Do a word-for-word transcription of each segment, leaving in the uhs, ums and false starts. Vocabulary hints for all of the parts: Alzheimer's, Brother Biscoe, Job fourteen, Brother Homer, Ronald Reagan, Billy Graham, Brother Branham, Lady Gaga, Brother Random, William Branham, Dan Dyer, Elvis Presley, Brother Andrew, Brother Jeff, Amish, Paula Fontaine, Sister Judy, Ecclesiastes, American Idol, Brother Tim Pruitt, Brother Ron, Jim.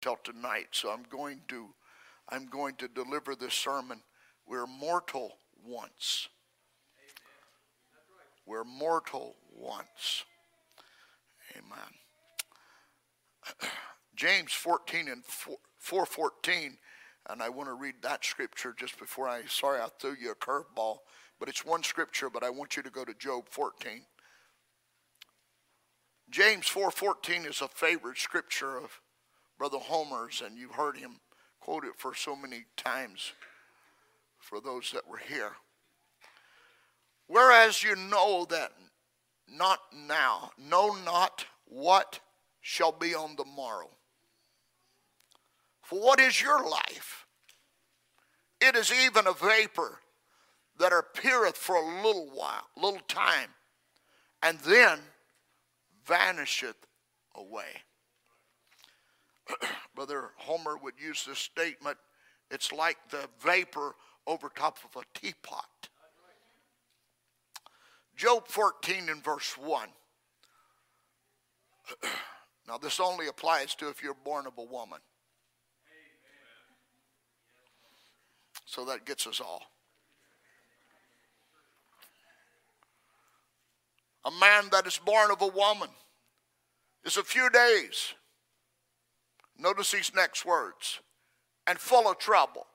till tonight, so I'm going to I'm going to deliver this sermon. We're mortal once. Amen. We're mortal once. Amen. James fourteen and four fourteen, and I want to read that scripture just before I. Sorry, I threw you a curveball, but it's one scripture. But I want you to go to Job fourteen. James four fourteen is a favorite scripture of Brother Homer's, and you've heard him quote it for so many times for those that were here. Whereas you know that not now, know not what shall be on the morrow. For what is your life? It is even a vapor that appeareth for a little while, little time, and then vanisheth away. Brother Homer would use this statement, it's like the vapor over top of a teapot. Job fourteen and verse one. Now this only applies to if you're born of a woman. So that gets us all. A man that is born of a woman is a few days. Notice these next words. And full of trouble.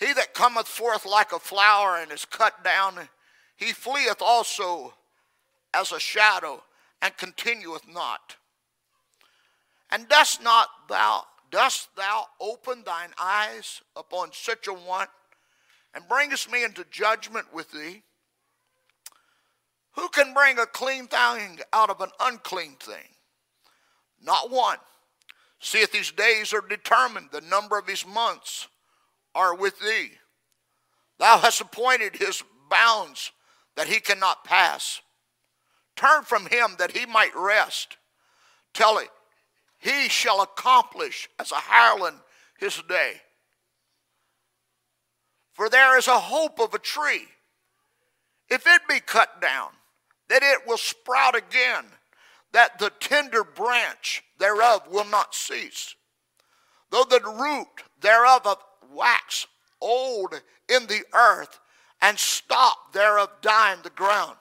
He that cometh forth like a flower and is cut down, he fleeth also as a shadow and continueth not. And dost not thou, dost thou open thine eyes upon such a one, and bringest me into judgment with thee? Who can bring a clean thing out of an unclean thing? Not one. Seeth his days are determined, the number of his months are with thee. Thou hast appointed his bounds that he cannot pass. Turn from him that he might rest. Tell it, he shall accomplish as a hireling his day. For there is a hope of a tree, if it be cut down, that it will sprout again, that the tender branch thereof will not cease. Though the root thereof wax old in the earth, and stop thereof dying the ground,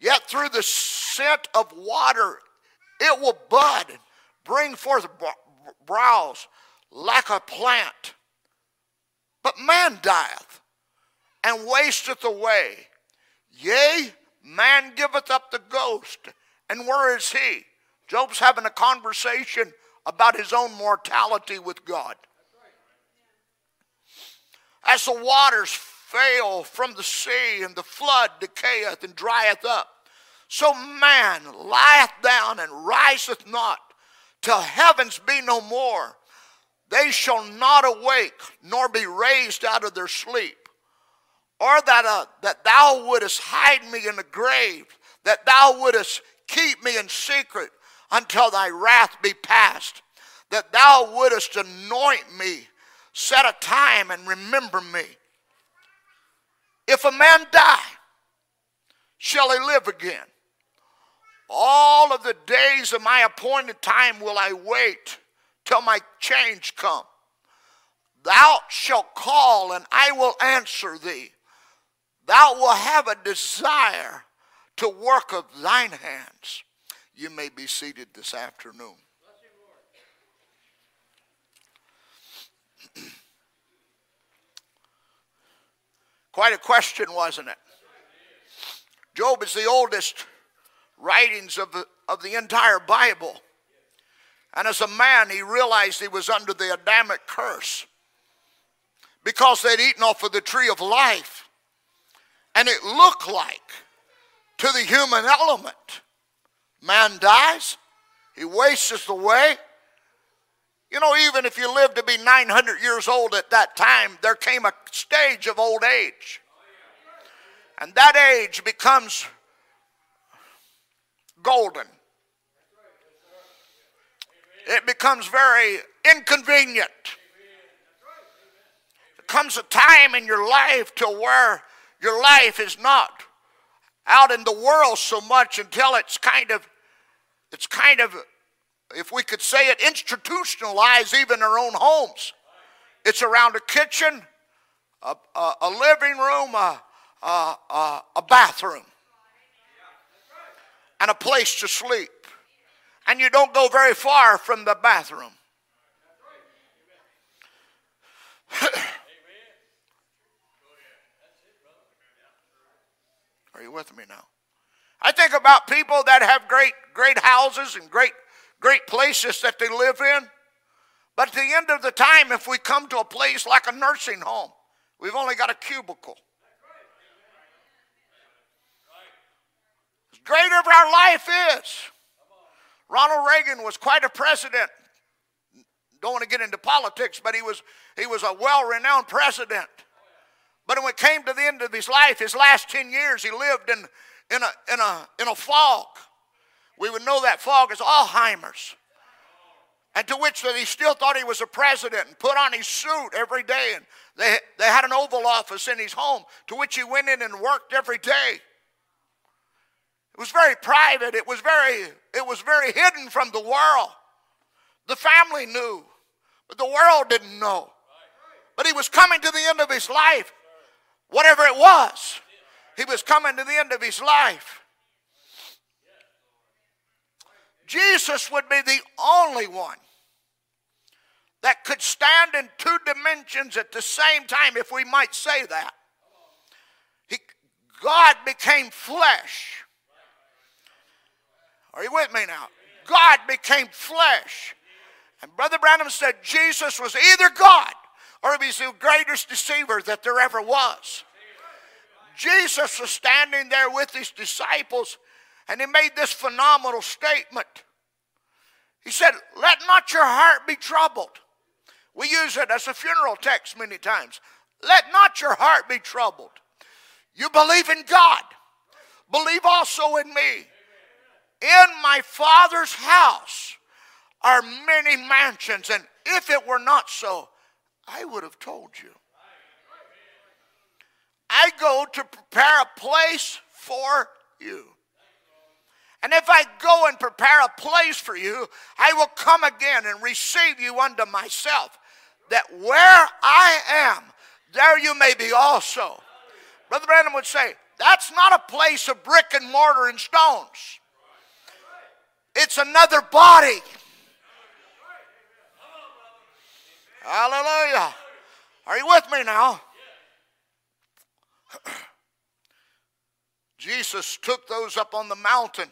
yet through the scent of water it will bud, bring forth browse like a plant. But man dieth, and wasteth away. Yea, man giveth up the ghost, and where is he? Job's having a conversation about his own mortality with God. As the waters fail from the sea, and the flood decayeth and drieth up, so man lieth down and riseth not, till heavens be no more. They shall not awake, nor be raised out of their sleep. Or that, uh, that thou wouldest hide me in the grave, that thou wouldest keep me in secret until thy wrath be past, that thou wouldest anoint me, set a time and remember me. If a man die, shall he live again? All of the days of my appointed time will I wait till my change come. Thou shalt call, and I will answer thee. Thou wilt have a desire to work of thine hands. You may be seated this afternoon. Quite a question, wasn't it? Job is the oldest writings of the, of the entire Bible. And as a man, he realized he was under the Adamic curse, because they'd eaten off of the tree of life. And it looked like, to the human element, man dies, he wastes away. You know, even if you live to be nine hundred years old at that time, there came a stage of old age. And that age becomes golden. It becomes very inconvenient. There comes a time in your life to where your life is not out in the world so much until it's kind of, it's kind of if we could say it, institutionalized even their own homes. It's around a kitchen, a, a, a living room, a, a, a, a bathroom, and a place to sleep. And you don't go very far from the bathroom. Are you with me now? I think about people that have great, great houses and great, great places that they live in. But at the end of the time, if we come to a place like a nursing home, we've only got a cubicle. As great as our life is, Ronald Reagan was quite a president. Don't want to get into politics, but he was, he was a well-renowned president. But when it came to the end of his life, his last ten years, he lived in, in, a, in, a, in a fog. We would know that fog as Alzheimer's. And to which that he still thought he was a president and put on his suit every day. And they, they had an Oval Office in his home to which he went in and worked every day. It was very private. It was very, it was very hidden from the world. The family knew, but the world didn't know. But he was coming to the end of his life. Whatever it was, he was coming to the end of his life. Jesus would be the only one that could stand in two dimensions at the same time, if we might say that. He, God became flesh. Are you with me now? God became flesh. And Brother Branham said Jesus was either God or he was the greatest deceiver that there ever was. Jesus was standing there with his disciples, and he made this phenomenal statement. He said, "Let not your heart be troubled." We use it as a funeral text many times. Let not your heart be troubled. You believe in God. Believe also in me. In my Father's house are many mansions, and if it were not so, I would have told you. I go to prepare a place for you. And if I go and prepare a place for you, I will come again and receive you unto myself, that where I am, there you may be also. Brother Branham would say, that's not a place of brick and mortar and stones. It's another body. Hallelujah. Are you with me now? Jesus took those up on the mountain.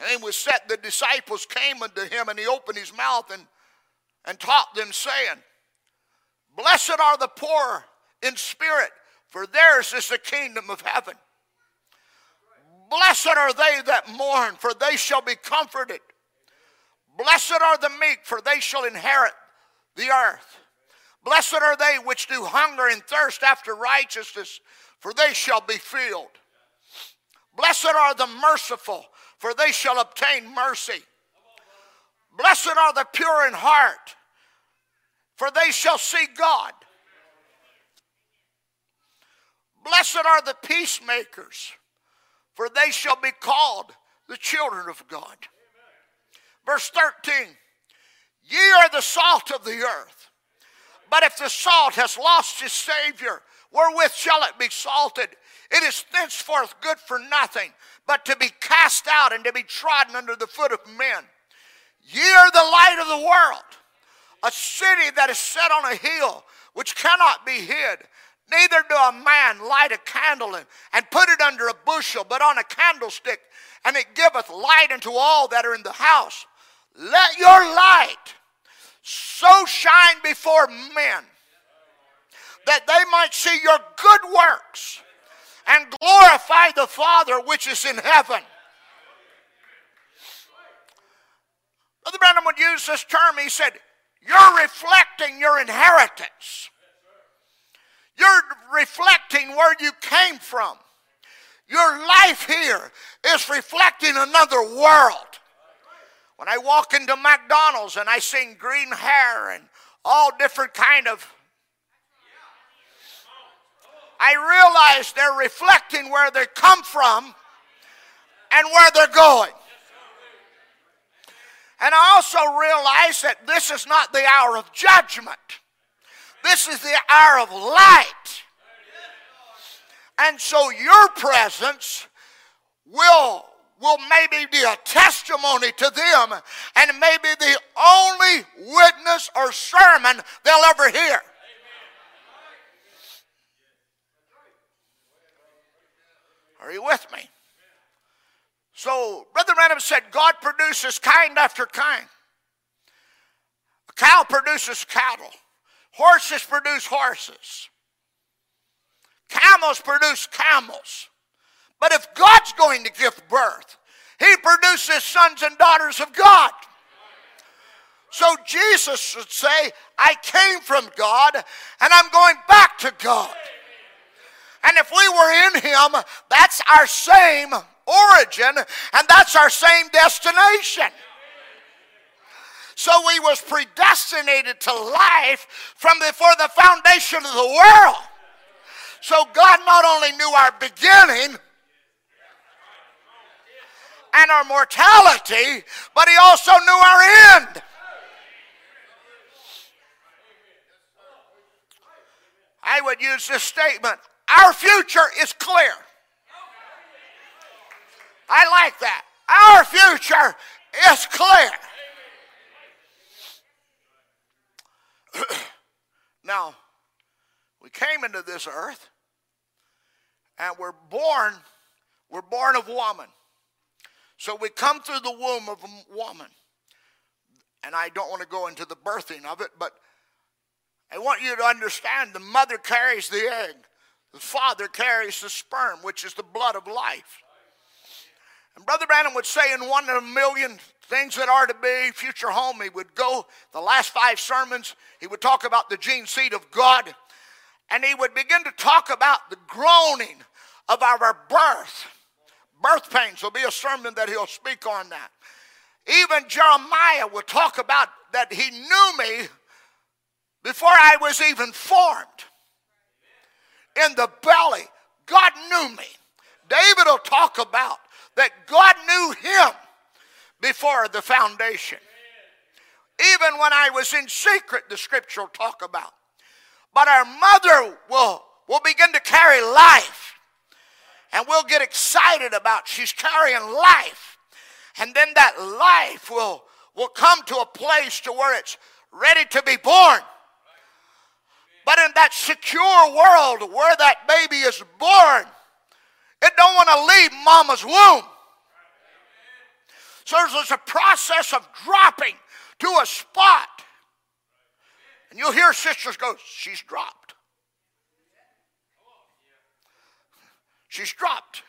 And it was said the disciples came unto him, and he opened his mouth and, and taught them, saying, "Blessed are the poor in spirit, for theirs is the kingdom of heaven. Blessed are they that mourn, for they shall be comforted. Blessed are the meek, for they shall inherit the earth. Blessed are they which do hunger and thirst after righteousness, for they shall be filled. Blessed are the merciful, for they shall obtain mercy. Blessed are the pure in heart, for they shall see God. Blessed are the peacemakers, for they shall be called the children of God." Verse thirteen, "Ye are the salt of the earth. But if the salt has lost his savor, wherewith shall it be salted? It is thenceforth good for nothing, but to be cast out and to be trodden under the foot of men. Ye are the light of the world. A city that is set on a hill, which cannot be hid. Neither do a man light a candle and put it under a bushel, but on a candlestick, and it giveth light unto all that are in the house. Let your light so shine before men, that they might see your good works and glorify the Father which is in heaven." Brother Branham would use this term. He said, you're reflecting your inheritance. You're reflecting where you came from. Your life here is reflecting another world. When I walk into McDonald's and I see green hair and all different kind of, I realize they're reflecting where they come from and where they're going. And I also realize that this is not the hour of judgment. This is the hour of light. And so your presence will, will maybe be a testimony to them and maybe the only witness or sermon they'll ever hear. Are you with me? So Brother Random said God produces kind after kind. A cow produces cattle. Horses produce horses. Camels produce camels. But if God's going to give birth, he produces sons and daughters of God. So Jesus should say, I came from God and I'm going back to God. And if we were in him, that's our same origin and that's our same destination. So he was predestinated to life from before the foundation of the world. So God not only knew our beginning and our mortality, but he also knew our end. I would use this statement, our future is clear. I like that. Our future is clear. Now, we came into this earth and we're born, we're born of woman. So we come through the womb of a woman. And I don't want to go into the birthing of it, but I want you to understand the mother carries the egg. The father carries the sperm, which is the blood of life. And Brother Branham would say in one in a million things that are to be, future home, he would go, the last five sermons, he would talk about the gene seed of God. And he would begin to talk about the groaning of our birth. Birth pains will be a sermon that he'll speak on that. Even Jeremiah will talk about that he knew me before I was even formed. In the belly, God knew me. David will talk about that God knew him before the foundation. Even when I was in secret, the scripture will talk about. But our mother will, will begin to carry life. And we'll get excited about she's carrying life. And then that life will, will come to a place to where it's ready to be born. But in that secure world where that baby is born, it don't want to leave mama's womb. So there's a process of dropping to a spot. And you'll hear sisters go, she's dropped. She's dropped.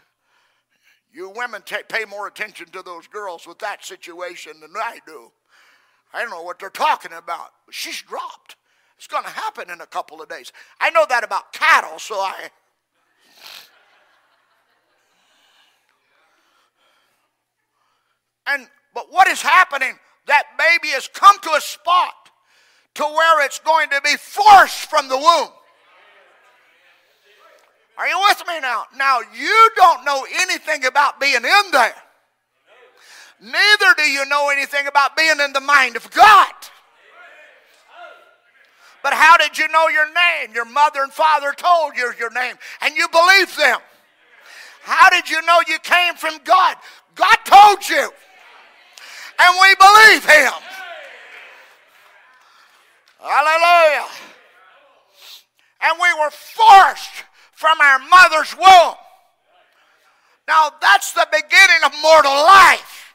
You women t- pay more attention to those girls with that situation than I do. I don't know what they're talking about, but she's dropped. It's going to happen in a couple of days. I know that about cattle, so I... And but what is happening? That baby has come to a spot to where it's going to be forced from the womb. Are you with me now? Now, you don't know anything about being in there. Neither do you know anything about being in the mind of God. But how did you know your name? Your mother and father told you your name, and you believed them. How did you know you came from God? God told you, and we believe him. Hallelujah. And we were forced from our mother's womb. Now, that's the beginning of mortal life.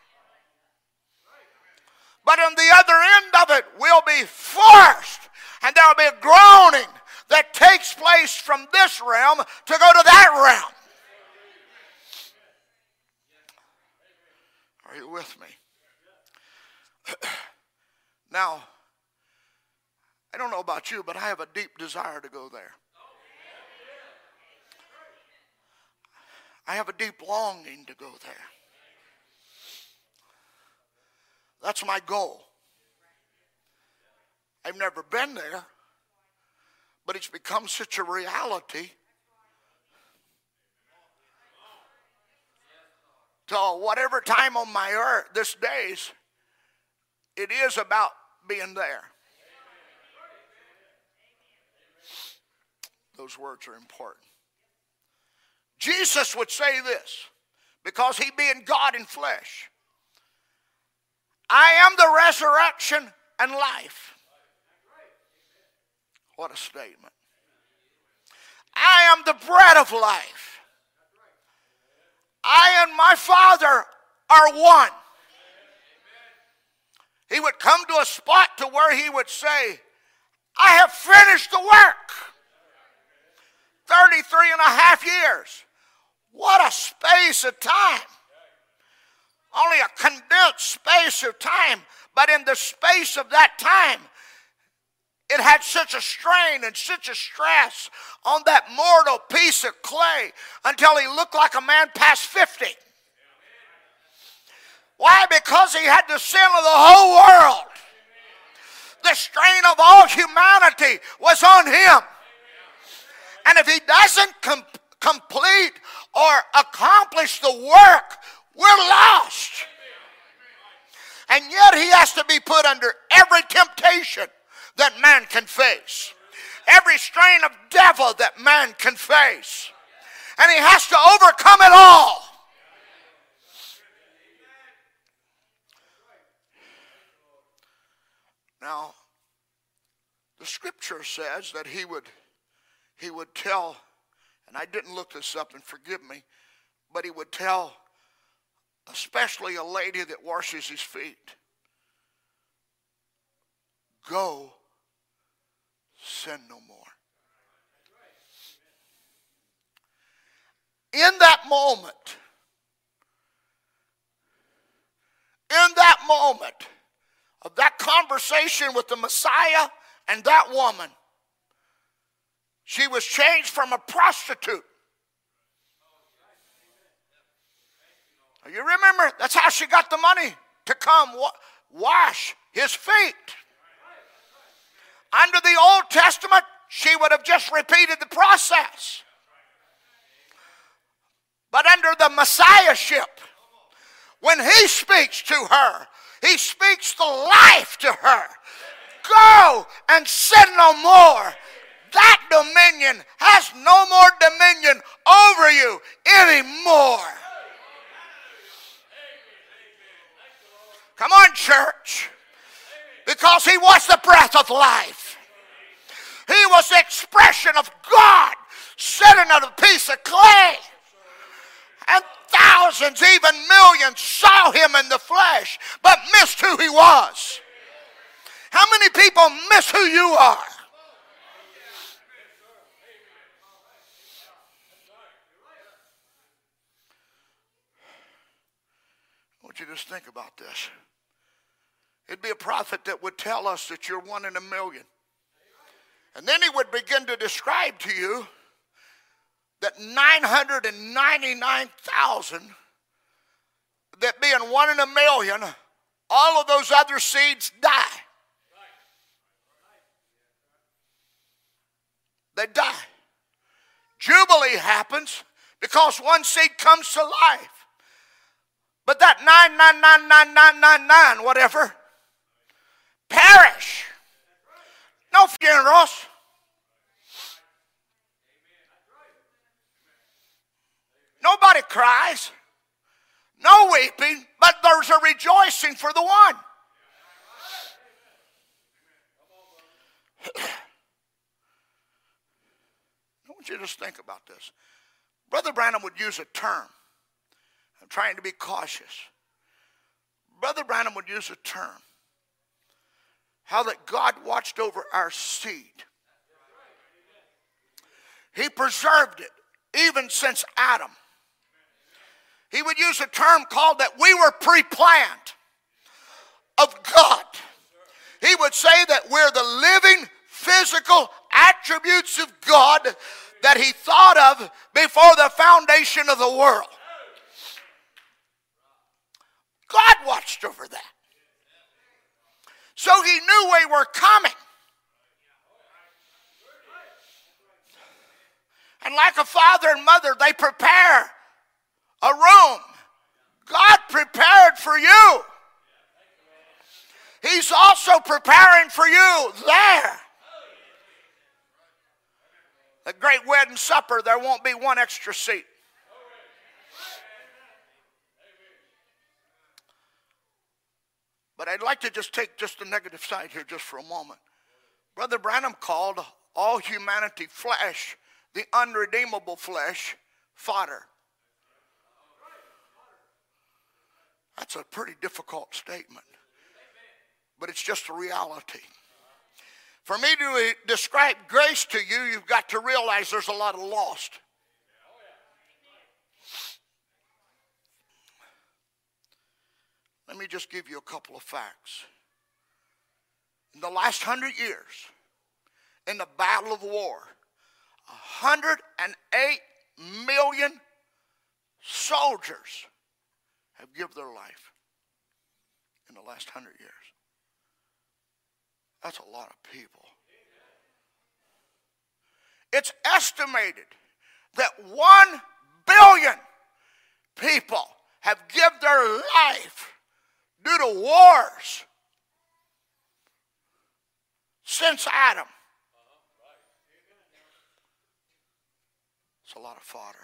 But on the other end of it, we'll be forced. And there will be a groaning that takes place from this realm to go to that realm. Are you with me? Now, I don't know about you, but I have a deep desire to go there. I have a deep longing to go there. That's my goal. I've never been there, but it's become such a reality to whatever time on my earth, this days, it is about being there. Those words are important. Jesus would say this, because he being God in flesh, I am the resurrection and life. What a statement. I am the bread of life. I and my Father are one. He would come to a spot to where he would say, I have finished the work. thirty-three and a half years. What a space of time. Only a condensed space of time. But in the space of that time, it had such a strain and such a stress on that mortal piece of clay until he looked like a man past fifty. Why? Because he had the sin of the whole world. The strain of all humanity was on him. And if he doesn't com- complete or accomplish the work, we're lost. And yet he has to be put under every temptation that man can face. Every strain of devil that man can face. And he has to overcome it all. Now, the scripture says that he would He would tell, and I didn't look this up and forgive me, but he would tell especially a lady that washes his feet, go sin no more. In that moment, in that moment of that conversation with the Messiah and that woman, she was changed from a prostitute. You remember? That's how she got the money to come wa- wash his feet. Under the Old Testament, she would have just repeated the process. But under the Messiahship, when he speaks to her, he speaks the life to her. Go and sin no more. That dominion has no more dominion over you anymore. Come on, church. Because he was the breath of life. He was the expression of God sitting on a piece of clay. And thousands, even millions, saw him in the flesh but missed who he was. How many people miss who you are? You just think about this. It'd be a prophet that would tell us that you're one in a million. And then he would begin to describe to you that nine hundred ninety-nine thousand, that being one in a million, all of those other seeds die. They die. Jubilee happens because one seed comes to life. But that nine nine nine nine nine nine nine, whatever, perish. No funerals. Nobody cries. No weeping, but there's a rejoicing for the one. I want you to just think about this. Brother Branham would use a term. I'm trying to be cautious. Brother Branham would use a term. How that God watched over our seed. He preserved it even since Adam. He would use a term called that we were pre-planned of God. He would say that we're the living physical attributes of God that he thought of before the foundation of the world. God watched over that. So he knew we were coming. And like a father and mother, they prepare a room. God prepared for you. He's also preparing for you there. The great wedding supper, there won't be one extra seat. But I'd like to just take just the negative side here just for a moment. Brother Branham called all humanity flesh, the unredeemable flesh, fodder. That's a pretty difficult statement, but it's just a reality. For me to describe grace to you, you've got to realize there's a lot of lost. Let me just give you a couple of facts. In the last hundred years, in the battle of war, one hundred eight million soldiers have given their life in the last hundred years. That's a lot of people. It's estimated that one billion people have given their life due to wars since Adam. It's a lot of fodder.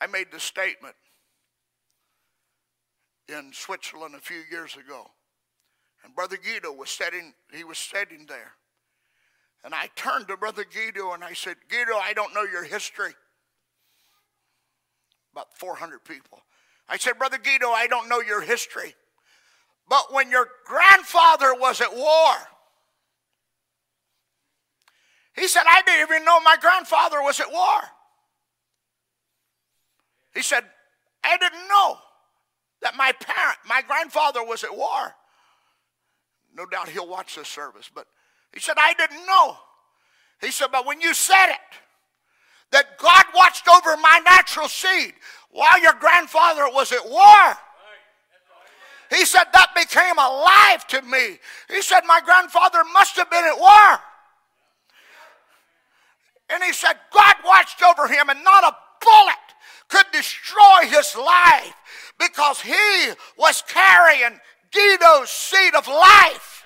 I made this statement in Switzerland a few years ago, and Brother Guido was sitting, he was sitting there, and I turned to Brother Guido and I said, Guido, I don't know your history. About four hundred people. I said, Brother Guido, I don't know your history, but when your grandfather was at war, he said, I didn't even know my grandfather was at war. He said, I didn't know that my parent, my grandfather was at war. No doubt he'll watch this service, but he said, I didn't know. He said, but when you said it, that God watched over my natural seed while your grandfather was at war, he said, that became alive to me. He said, my grandfather must have been at war. And he said, God watched over him, and not a bullet could destroy his life, because he was carrying Guido's seed of life.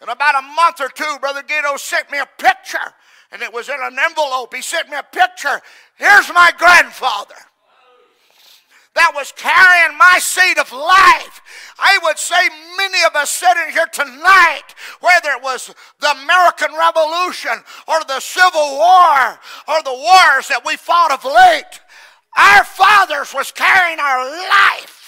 In about a month or two, Brother Guido sent me a picture, and it was in an envelope. He sent me a picture. Here's my grandfather that was carrying my seed of life. I would say many of us sitting here tonight, whether it was the American Revolution or the Civil War or the wars that we fought of late, our fathers was carrying our life.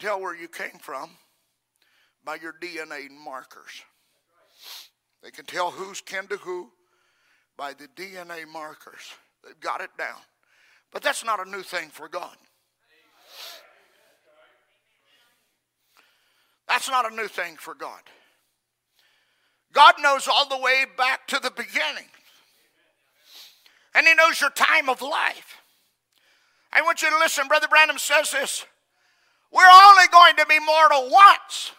Tell where you came from by your D N A markers. They can tell who's kin to who by the D N A markers. They've got it down. But that's not a new thing for God. That's not a new thing for God. God knows all the way back to the beginning. And he knows your time of life. I want you to listen. Brother Branham says this: we're only going to be mortal once.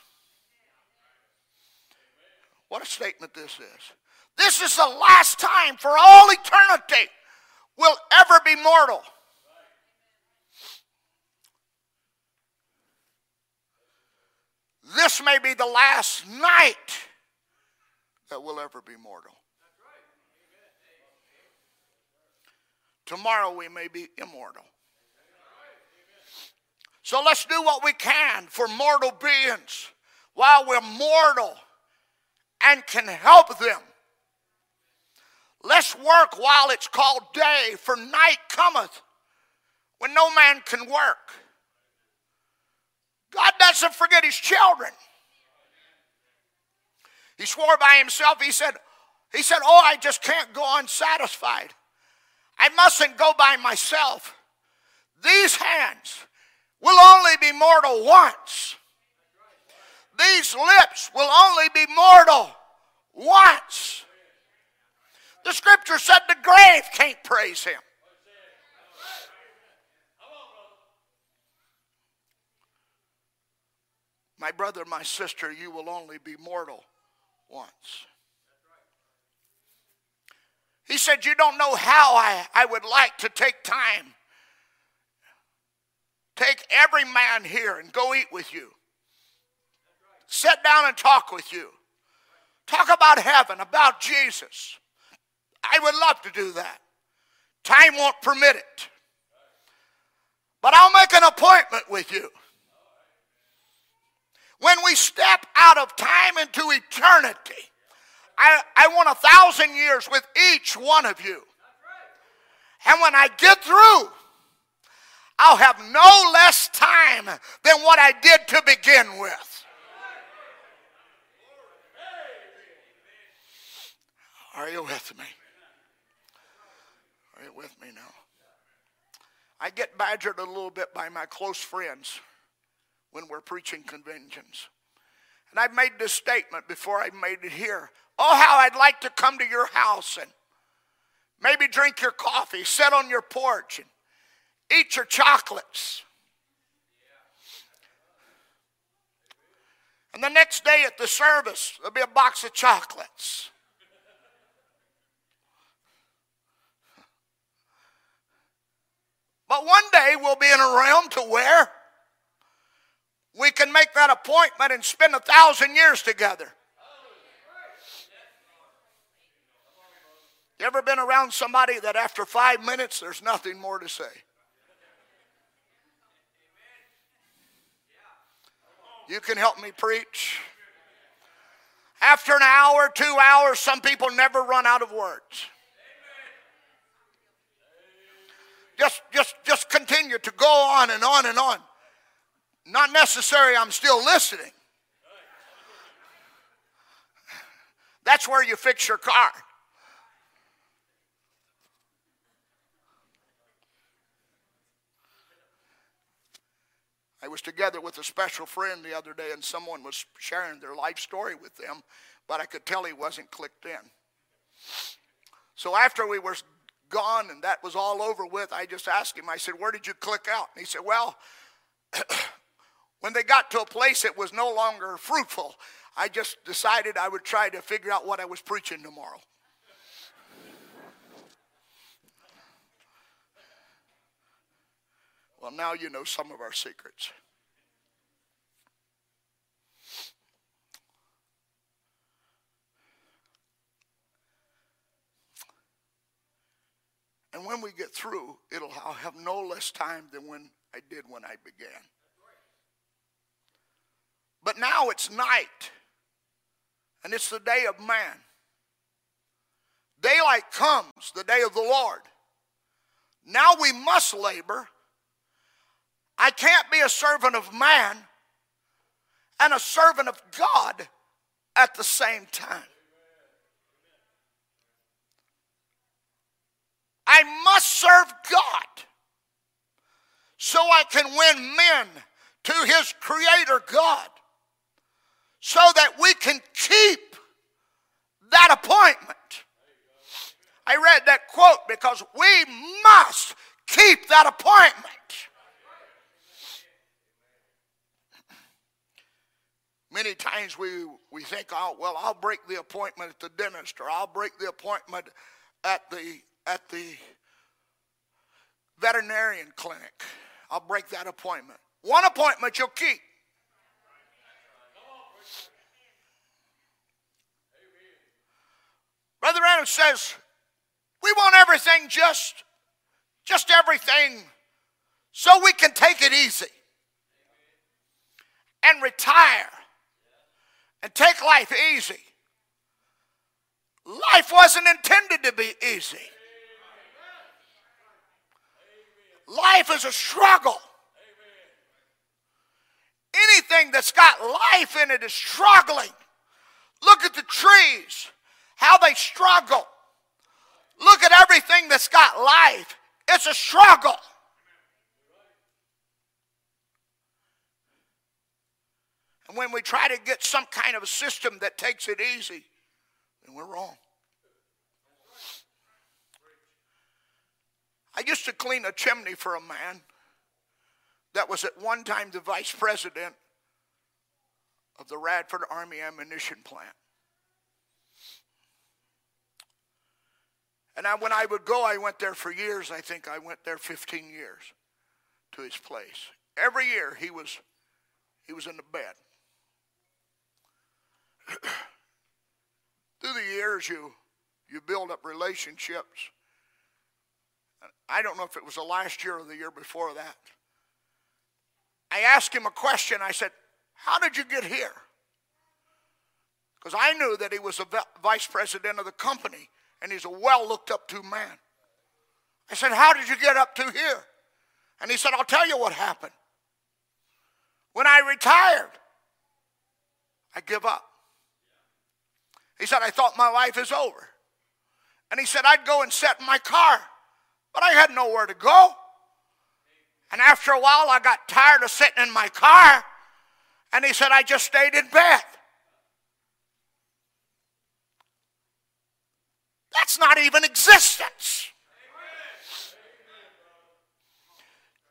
What a statement this is. This is the last time for all eternity we'll ever be mortal. This may be the last night that we'll ever be mortal. Tomorrow we may be immortal. So let's do what we can for mortal beings while we're mortal and can help them. Let's work while it's called day, for night cometh when no man can work. God doesn't forget his children. He swore by himself, he said, he said, oh, I just can't go unsatisfied. I mustn't go by myself. These hands will only be mortal once. These lips will only be mortal once. The scripture said the grave can't praise him. My brother, my sister, you will only be mortal once. He said, you don't know how I, I would like to take time. Take every man here and go eat with you. Sit down and talk with you. Talk about heaven, about Jesus. I would love to do that. Time won't permit it. But I'll make an appointment with you. When we step out of time into eternity, I, I want a thousand years with each one of you. And when I get through, I'll have no less time than what I did to begin with. Are you with me? Are you with me now? I get badgered a little bit by my close friends when we're preaching conventions. And I've made this statement before I made it here. Oh, how I'd like to come to your house and maybe drink your coffee, sit on your porch, and eat your chocolates. And the next day at the service, there'll be a box of chocolates. But one day we'll be in a realm to where we can make that appointment and spend a thousand years together. You ever been around somebody that after five minutes there's nothing more to say? You can help me preach. After an hour, two hours, some people never run out of words. Just, just, just continue to go on and on and on. Not necessary, I'm still listening. That's where you fix your car. I was together with a special friend the other day, and someone was sharing their life story with them, but I could tell he wasn't clicked in. So after we were gone and that was all over with, I just asked him, I said, where did you click out? And he said, well, when they got to a place that was no longer fruitful, I just decided I would try to figure out what I was preaching tomorrow. Well, now you know some of our secrets. And when we get through, it'll I'll have no less time than when I did when I began. But now it's night, and it's the day of man. Daylight comes, the day of the Lord. Now we must labor. I can't be a servant of man and a servant of God at the same time. I must serve God so I can win men to his creator God, so that we can keep that appointment. I read that quote because we must keep that appointment. Many times we, we think, oh, well, I'll break the appointment at the dentist, or I'll break the appointment at the at the veterinarian clinic. I'll break that appointment. One appointment you'll keep. Brother Random says, we want everything just, just everything, so we can take it easy and retire and take life easy. Life wasn't intended to be easy. Life is a struggle. Anything that's got life in it is struggling. Look at the trees, how they struggle. Look at everything that's got life. It's a struggle. And when we try to get some kind of a system that takes it easy, then we're wrong. I used to clean a chimney for a man that was at one time the vice president of the Radford Army Ammunition Plant. And I, when I would go, I went there for years. I think I went there fifteen years to his place. Every year he was, he was in the bed. Through the years, you, you build up relationships. I don't know if it was the last year or the year before that. I asked him a question. I said, how did you get here? Because I knew that he was a vice president of the company, and he's a well-looked-up-to man. I said, how did you get up to here? And he said, I'll tell you what happened. When I retired, I give up. He said, I thought my life is over. And he said, I'd go and sit in my car, but I had nowhere to go. And after a while, I got tired of sitting in my car. And he said, I just stayed in bed. That's not even existence.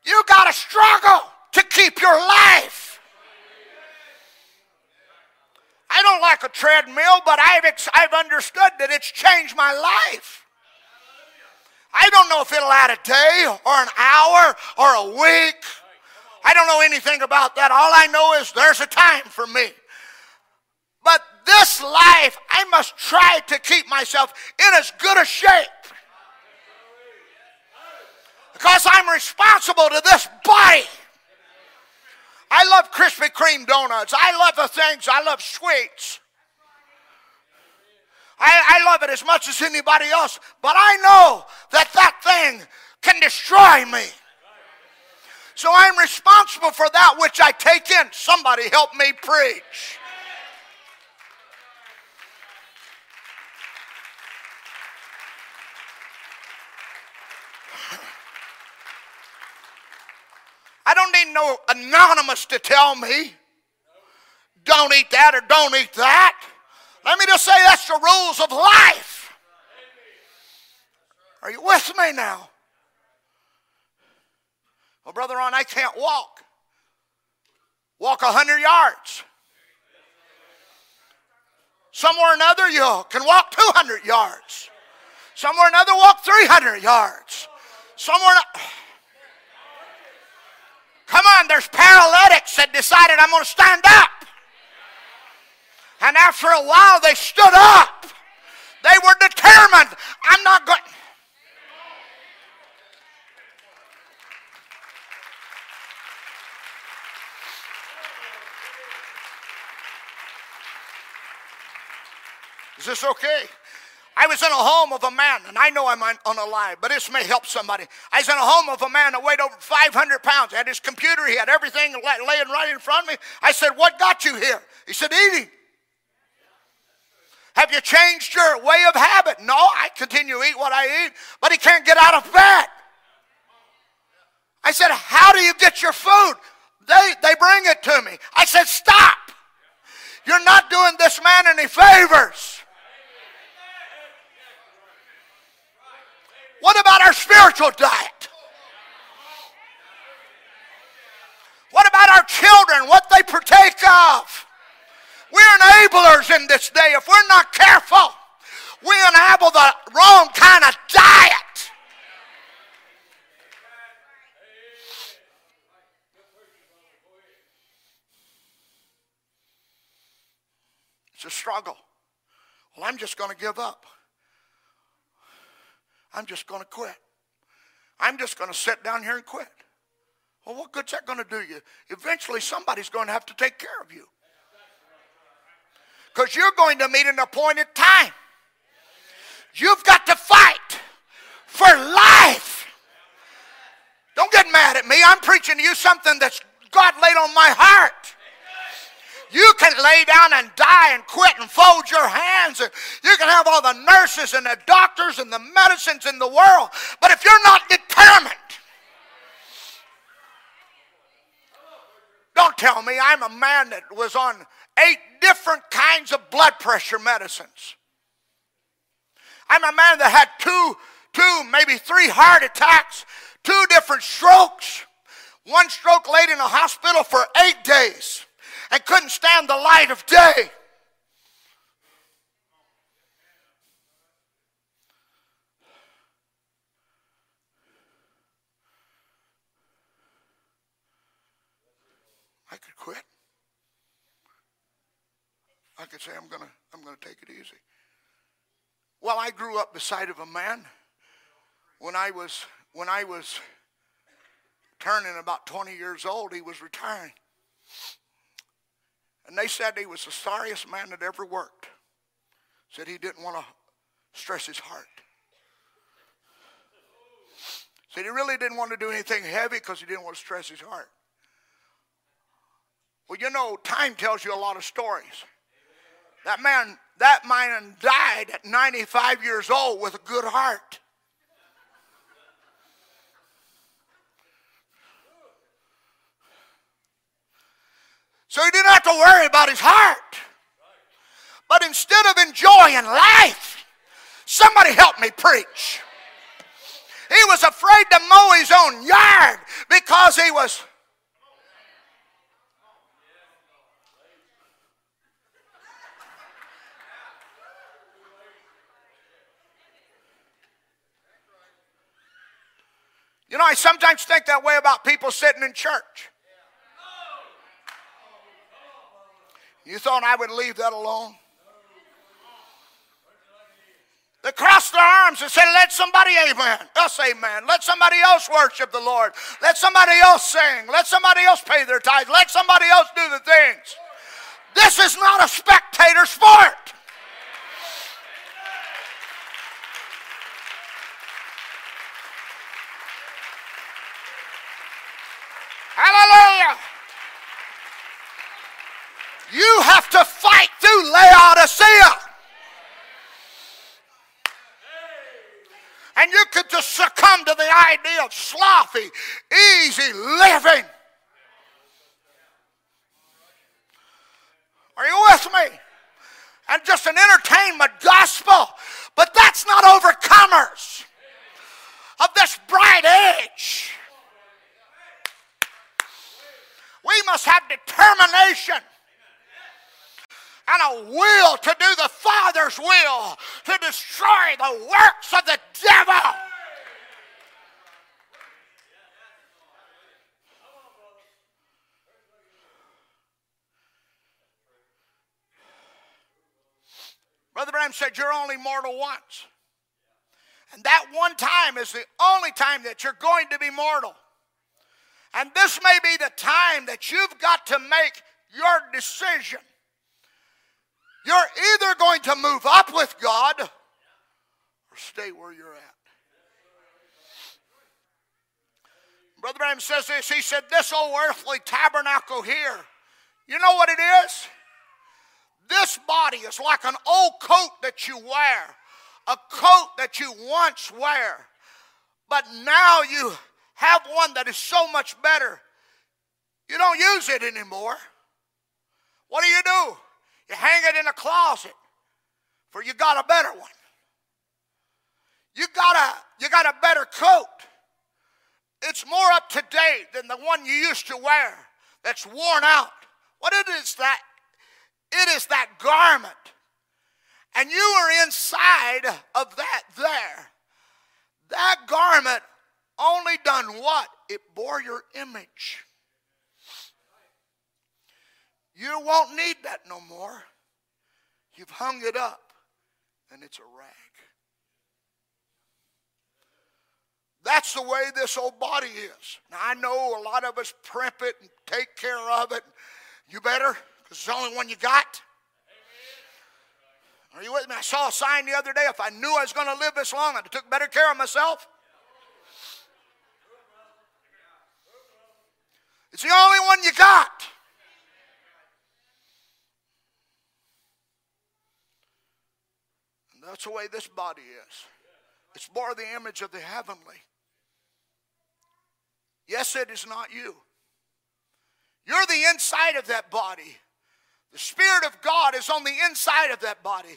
You got to struggle to keep your life. I don't like a treadmill, but I've, I've understood that it's changed my life. I don't know if it'll add a day or an hour or a week. I don't know anything about that. All I know is there's a time for me. But this life, I must try to keep myself in as good a shape. Because I'm responsible to this body. I love Krispy Kreme donuts. I love the things. I love sweets. I, I love it as much as anybody else. But I know that that thing can destroy me. So I'm responsible for that which I take in. Somebody help me preach. I don't need no anonymous to tell me, don't eat that or don't eat that. Let me just say that's the rules of life. Are you with me now? Well, Brother Ron, I can't walk. Walk one hundred yards. Somewhere or another, you can walk two hundred yards. Somewhere or another, walk three hundred yards. Somewhere or another. Come on, there's paralytics that decided I'm going to stand up. And after a while, they stood up. They were determined. I'm not going. Is this okay? I was in a home of a man, and I know I'm on a lie, but this may help somebody. I was in a home of a man that weighed over five hundred pounds. He had his computer. He had everything laying right in front of me. I said, what got you here? He said, eating. Have you changed your way of habit? No, I continue to eat what I eat, but he can't get out of bed. I said, how do you get your food? They, they bring it to me. I said, stop. You're not doing this man any favors. What about our spiritual diet? What about our children, what they partake of? We're enablers in this day. If we're not careful, we enable the wrong kind of diet. It's a struggle. Well, I'm just going to give up. I'm just going to quit. I'm just going to sit down here and quit. Well, what good's that going to do you? Eventually, somebody's going to have to take care of you. Because you're going to meet an appointed time. You've got to fight for life. Don't get mad at me. I'm preaching to you something that's God laid on my heart. You can lay down and die and quit and fold your hands. You can have all the nurses and the doctors and the medicines in the world. But if you're not determined, don't tell me. I'm a man that was on eight different kinds of blood pressure medicines. I'm a man that had two, two, maybe three heart attacks, two different strokes. One stroke laid in a hospital for eight days. and couldn't stand the light of day. I could quit. I could say, I'm going to I'm going to take it easy. Well, I grew up beside of a man. When I was when I was turning about twenty years old, he was retiring. And they said he was the sorriest man that ever worked. Said he didn't want to stress his heart. Said he really didn't want to do anything heavy because he didn't want to stress his heart. Well, you know, time tells you a lot of stories. That man, that man died at ninety-five years old with a good heart. So he didn't have to worry about his heart. But instead of enjoying life, somebody help me preach. He was afraid to mow his own yard because he was... You know, I sometimes think that way about people sitting in church. You thought I would leave that alone? They crossed their arms and said, let somebody amen, us amen. Let somebody else worship the Lord. Let somebody else sing. Let somebody else pay their tithes. Let somebody else do the things. This is not a spectator sport. Hallelujah. You have to fight through Laodicea. And you could just succumb to the idea of sloppy, easy living. Are you with me? And just an entertainment gospel. But that's not overcomers of this bright age. We must have determination and a will to do the Father's will, to destroy the works of the devil. Brother Branham said, you're only mortal once. And that one time is the only time that you're going to be mortal. And this may be the time that you've got to make your decision. You're either going to move up with God or stay where you're at. Brother Branham says this. He said, this old earthly tabernacle here, you know what it is? This body is like an old coat that you wear, a coat that you once wear, but now you have one that is so much better. You don't use it anymore. What do you do? You hang it in a closet, for you got a better one. You got a, you got a better coat. It's more up to date than the one you used to wear that's worn out. What it is that? It is that garment. And you are inside of that there. That garment only done what? It bore your image. You won't need that no more. You've hung it up, and it's a rag. That's the way this old body is. Now, I know a lot of us primp it and take care of it. You better, because it's the only one you got. Are you with me? I saw a sign the other day. If I knew I was going to live this long, I'd have took better care of myself. It's the only one you got. And that's the way this body is. It's more the image of the heavenly. Yes, it is not you. You're the inside of that body. The Spirit of God is on the inside of that body.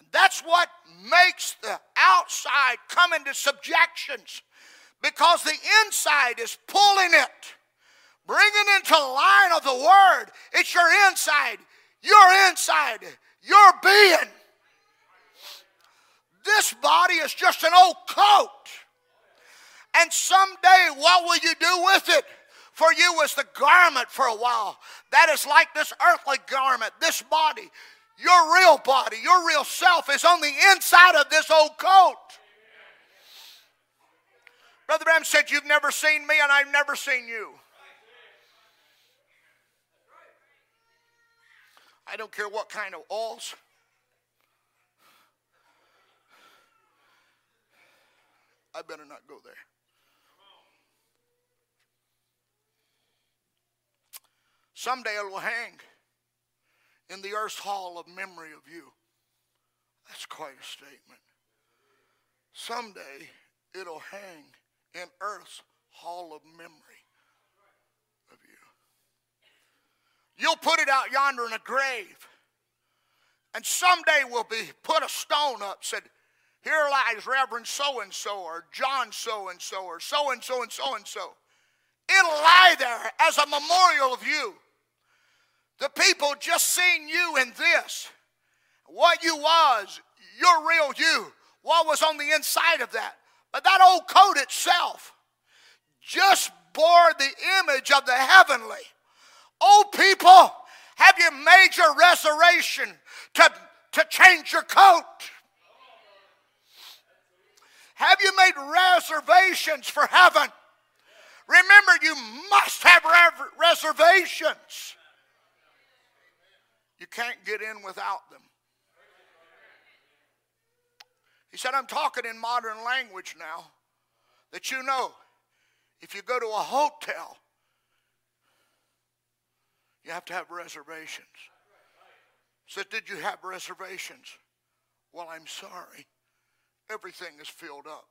And that's what makes the outside come into subjections, because the inside is pulling it. Bringing into line of the word. It's your inside. Your inside. Your being. This body is just an old coat. And someday, what will you do with it? For you was the garment for a while. That is like this earthly garment, this body. Your real body, your real self is on the inside of this old coat. Brother Branham said, you've never seen me and I've never seen you. I don't care what kind of oils. I better not go there. Someday it will hang in the earth's hall of memory of you. That's quite a statement. Someday it'll hang in earth's hall of memory of you. You'll put it out yonder in a grave. And someday we'll be put a stone up, said, here lies Reverend so-and-so or John so-and-so or so-and-so and so-and-so. It'll lie there as a memorial of you. The people just seen you in this. What you was, your real you. What was on the inside of that. But that old coat itself just bore the image of the heavenly. Old people, have you made your restoration to, to change your coat? Have you made reservations for heaven? Remember, you must have reservations. You can't get in without them. He said, I'm talking in modern language now, that you know, if you go to a hotel, you have to have reservations. He said, did you have reservations? Well, I'm sorry. Everything is filled up.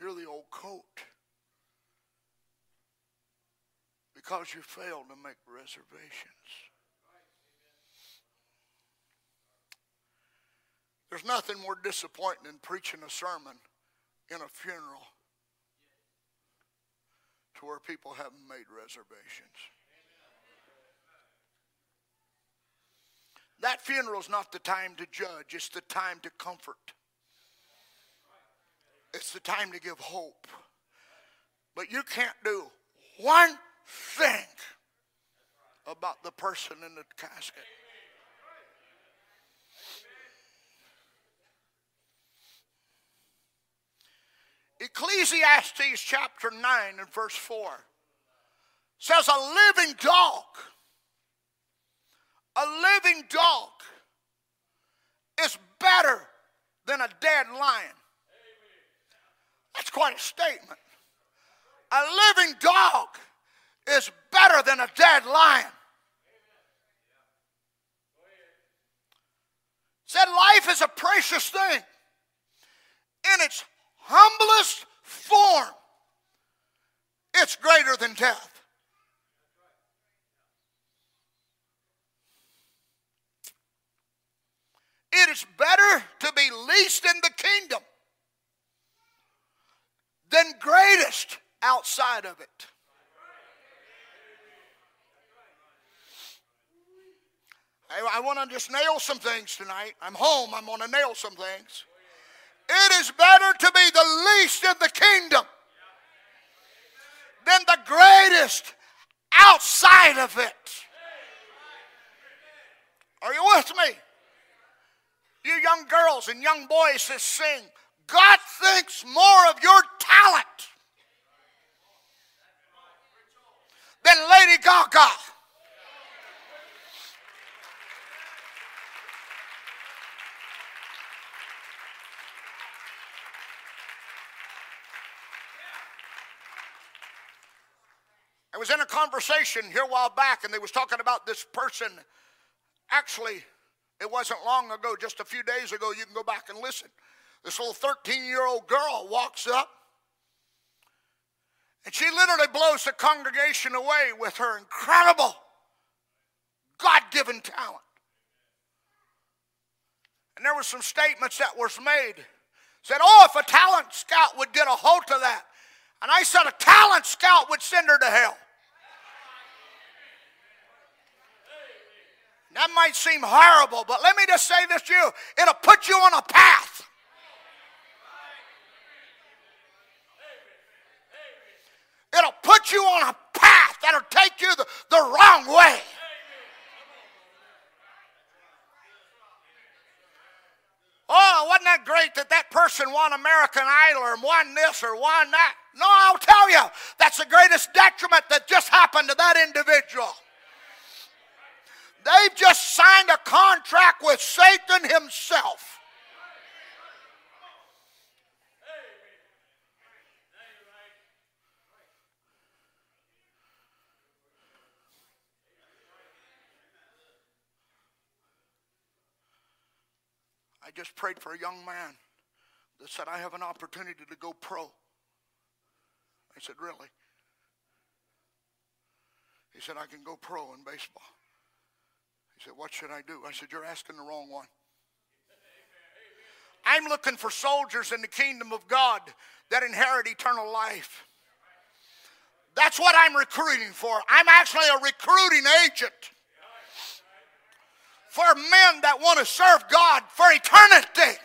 You're the old coat because you failed to make reservations. There's nothing more disappointing than preaching a sermon in a funeral to where people haven't made reservations. That funeral is not the time to judge. It's the time to comfort. It's the time to give hope. But you can't do one thing about the person in the casket. Ecclesiastes chapter nine and verse four says a living dog. A living dog is better than a dead lion. That's quite a statement. A living dog is better than a dead lion. Said life is a precious thing in its humblest form. It's greater than death. It is better to be least in the kingdom than greatest outside of it. I, I want to just nail some things tonight. I'm home. I'm going to nail some things. It is better to be the least in the kingdom than the greatest outside of it. Are you with me? You young girls and young boys that sing, God thinks more of your talent than Lady Gaga. I was in a conversation here a while back, and they was talking about this person. Actually, it wasn't long ago, just a few days ago. You can go back and listen. This little thirteen-year-old girl walks up, and she literally blows the congregation away with her incredible God-given talent. And there were some statements that was made. Said, oh, if a talent scout would get a hold of that. And I said a talent scout would send her to hell. That might seem horrible, but let me just say this to you. It'll put you on a path. It'll put you on a path that'll take you the, the wrong way. Oh, wasn't that great that that person won American Idol or won this or won that? No, I'll tell you, that's the greatest detriment that just happened to that individual. They've just signed a contract with Satan himself. I just prayed for a young man that said, I have an opportunity to go pro. I said, really? He said, I can go pro in baseball. He said, what should I do? I said, you're asking the wrong one. I'm looking for soldiers in the kingdom of God that inherit eternal life. That's what I'm recruiting for. I'm actually a recruiting agent for men that want to serve God for eternity.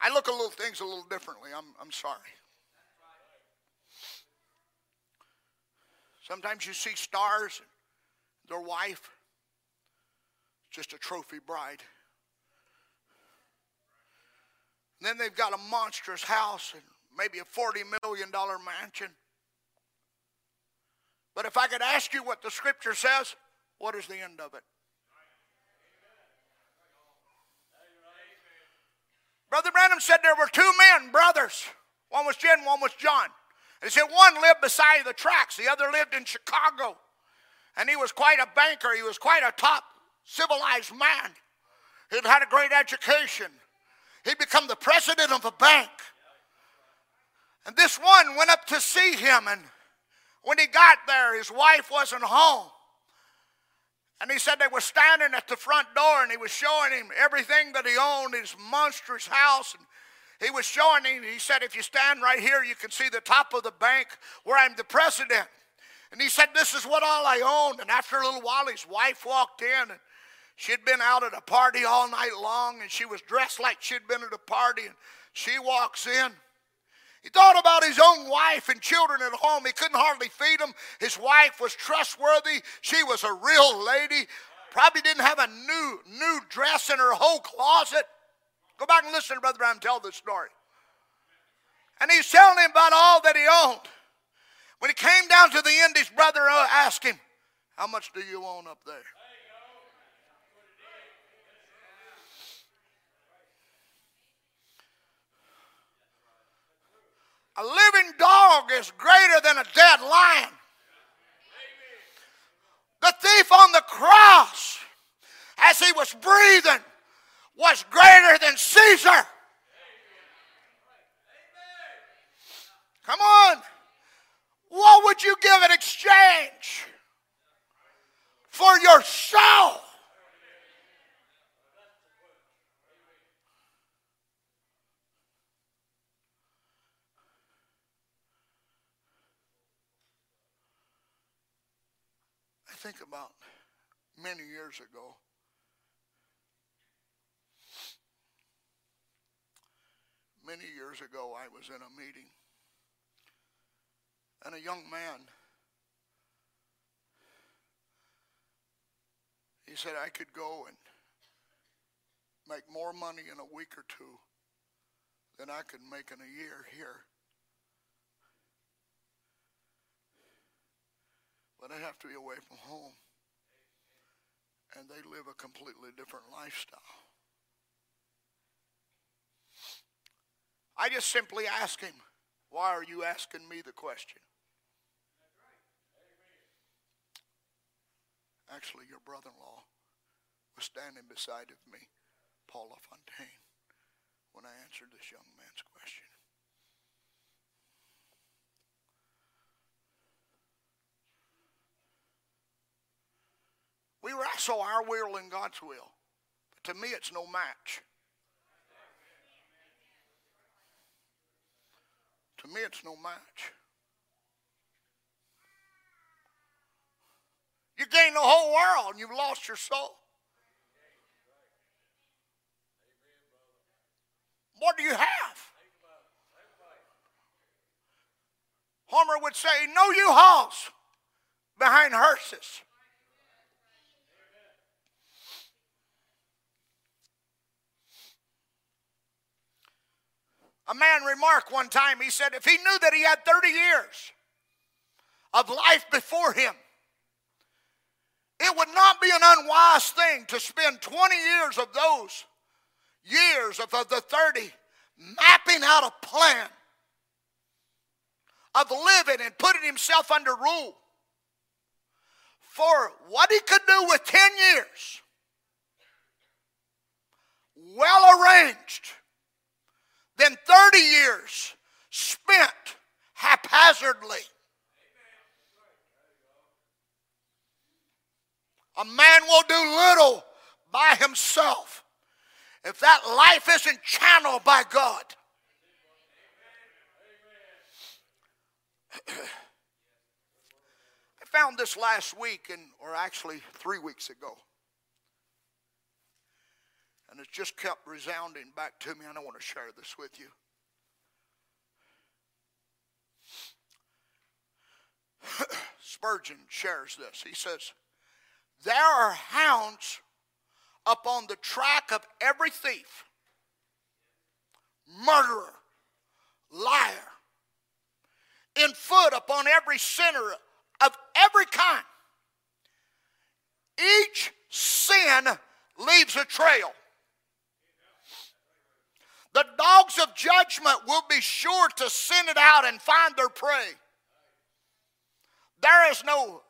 I look at little things a little differently. I'm, I'm sorry. Sometimes you see stars, their wife, just a trophy bride. And then they've got a monstrous house and maybe a forty million dollar mansion. But if I could ask you what the scripture says, what is the end of it? Brother Branham said there were two men, brothers. One was Jim, one was John. And he said one lived beside the tracks. The other lived in Chicago. And he was quite a banker. He was quite a top civilized man. He'd had a great education. He'd become the president of a bank. And this one went up to see him. And when he got there, his wife wasn't home. And he said they were standing at the front door, and he was showing him everything that he owned, his monstrous house. And he was showing him, he said, if you stand right here, you can see the top of the bank where I'm the president. And he said, this is what all I owned. And after a little while, his wife walked in, and she'd been out at a party all night long, and she was dressed like she'd been at a party, and she walks in. He thought about his own wife and children at home. He couldn't hardly feed them. His wife was trustworthy. She was a real lady. Probably didn't have a new, new dress in her whole closet. Go back and listen to Brother Ram tell this story. And he's telling him about all that he owned. When he came down to the end, his brother asked him, how much do you own up there? A living dog is greater than a dead lion. The thief on the cross, as he was breathing, was greater than Caesar. Come on. What would you give in exchange for your soul? Think about many years ago, many years ago I was in a meeting, and a young man, he said I could go and make more money in a week or two than I could make in a year here. But I'd have to be away from home. And they live a completely different lifestyle. I just simply ask him, why are you asking me the question? Actually, your brother-in-law was standing beside of me, Paula Fontaine, when I answered this young man's question. We wrestle our will and God's will. But to me, it's no match. To me, it's no match. You gain the whole world and you've lost your soul. What do you have? Homer would say, no U-Hauls behind hearses. A man remarked one time, he said, if he knew that he had thirty years of life before him, it would not be an unwise thing to spend twenty years of those years of the thirty mapping out a plan of living and putting himself under rule for what he could do with ten years, well arranged, than thirty years spent haphazardly. A man will do little by himself if that life isn't channeled by God. I found this last week, and or actually three weeks ago, and it just kept resounding back to me, and I want to share this with you. Spurgeon shares this. He says, there are hounds upon the track of every thief, murderer, liar, in foot upon every sinner of every kind. Each sin leaves a trail. The dogs of judgment will be sure to send it out and find their prey. There is no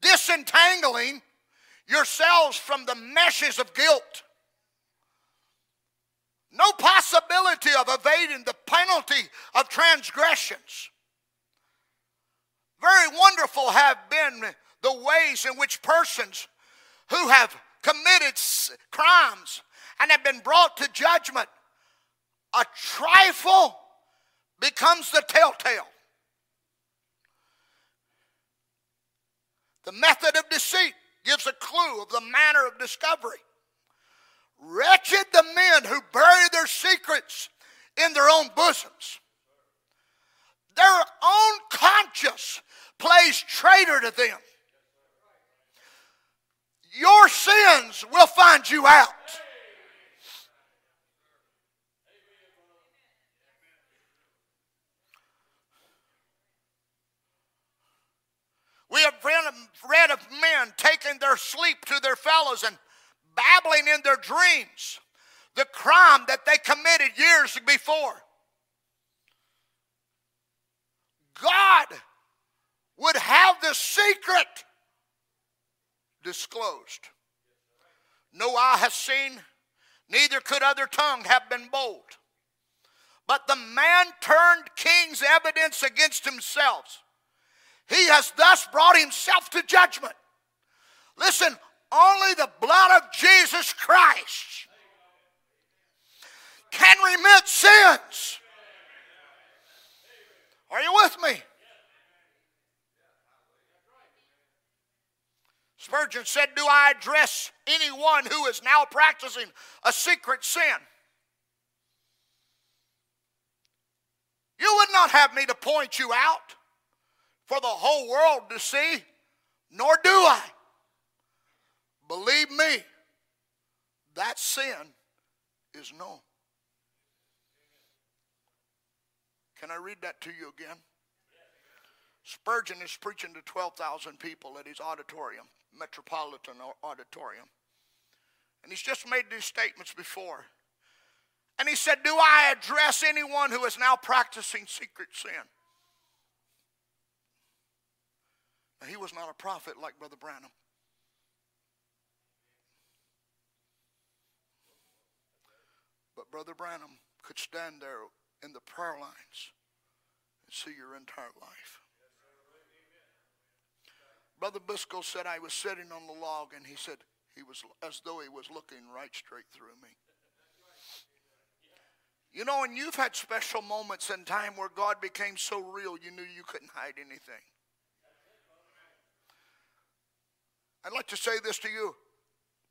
disentangling yourselves from the meshes of guilt. No possibility of evading the penalty of transgressions. Very wonderful have been the ways in which persons who have committed crimes and have been brought to judgment, a trifle becomes the telltale. The method of deceit gives a clue of the manner of discovery. Wretched the men who bury their secrets in their own bosoms. Their own conscience plays traitor to them. Your sins will find you out. We have read of men taking their sleep to their fellows and babbling in their dreams the crime that they committed years before. God would have the secret disclosed. No eye has seen, neither could other tongue have been bold. But the man turned king's evidence against himself. He has thus brought himself to judgment. Listen, only the blood of Jesus Christ can remit sins. Are you with me? Spurgeon said, do I address anyone who is now practicing a secret sin? You would not have me to point you out for the whole world to see, nor do I. Believe me, that sin is known. Can I read that to you again? Spurgeon is preaching to twelve thousand people at his auditorium, Metropolitan Auditorium. And he's just made these statements before. And he said, do I address anyone who is now practicing secret sin? Now, he was not a prophet like Brother Branham. But Brother Branham could stand there in the prayer lines and see your entire life. Brother Biscoe said, I was sitting on the log, and he said, he was as though he was looking right straight through me. You know, and you've had special moments in time where God became so real you knew you couldn't hide anything. I'd like to say this to you.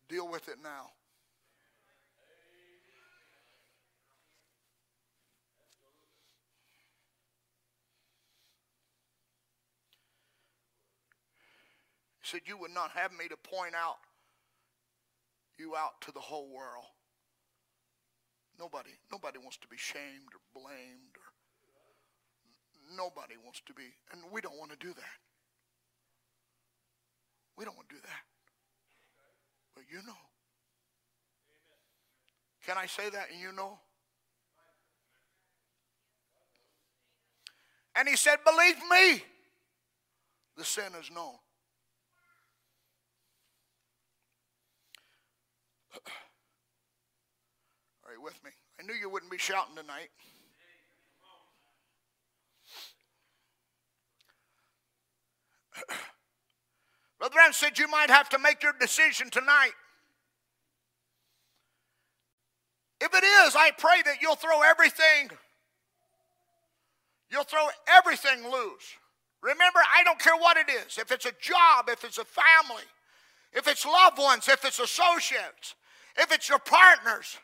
Deal with it now. He said, you would not have me to point out you out to the whole world. Nobody, nobody wants to be shamed or blamed, or nobody wants to be, and we don't want to do that. We don't want to do that. But you know. Can I say that and you know? And he said, believe me, the sin is known. Are you with me? I knew you wouldn't be shouting tonight. Brother Ron said you might have to make your decision tonight. If it is, I pray that you'll throw everything, you'll throw everything loose. Remember, I don't care what it is. If it's a job, if it's a family, if it's loved ones, if it's associates, if it's your partners,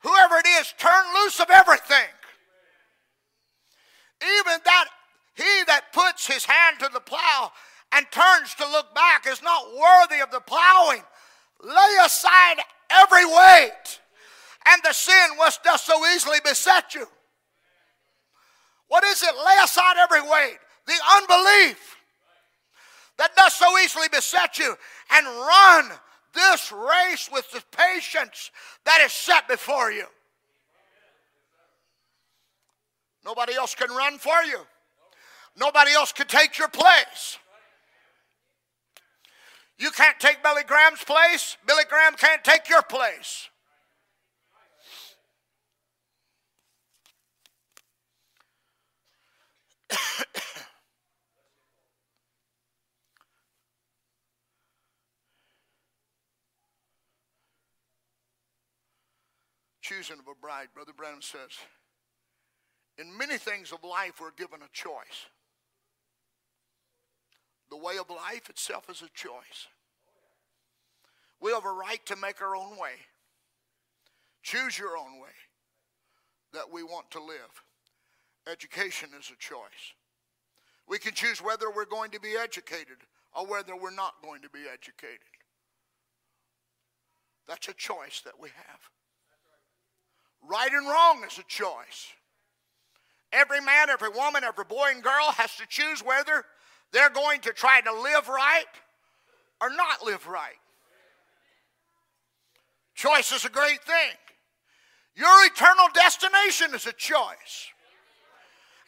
whoever it is, turn loose of everything. Even that he that puts his hand to the plow and turns to look back is not worthy of the plowing. Lay aside every weight and the sin which does so easily beset you. What is it? Lay aside every weight, the unbelief that does so easily beset you, and run this race with the patience that is set before you. Nobody else can run for you. Nobody else can take your place. You can't take Billy Graham's place. Billy Graham can't take your place. Choosing of a Bride, Brother Branham says, in many things of life we're given a choice. The way of life itself is a choice. We have a right to make our own way. Choose your own way that we want to live. Education is a choice. We can choose whether we're going to be educated or whether we're not going to be educated. That's a choice that we have. Right and wrong is a choice. Every man, every woman, every boy and girl has to choose whether they're going to try to live right or not live right. Choice is a great thing. Your eternal destination is a choice.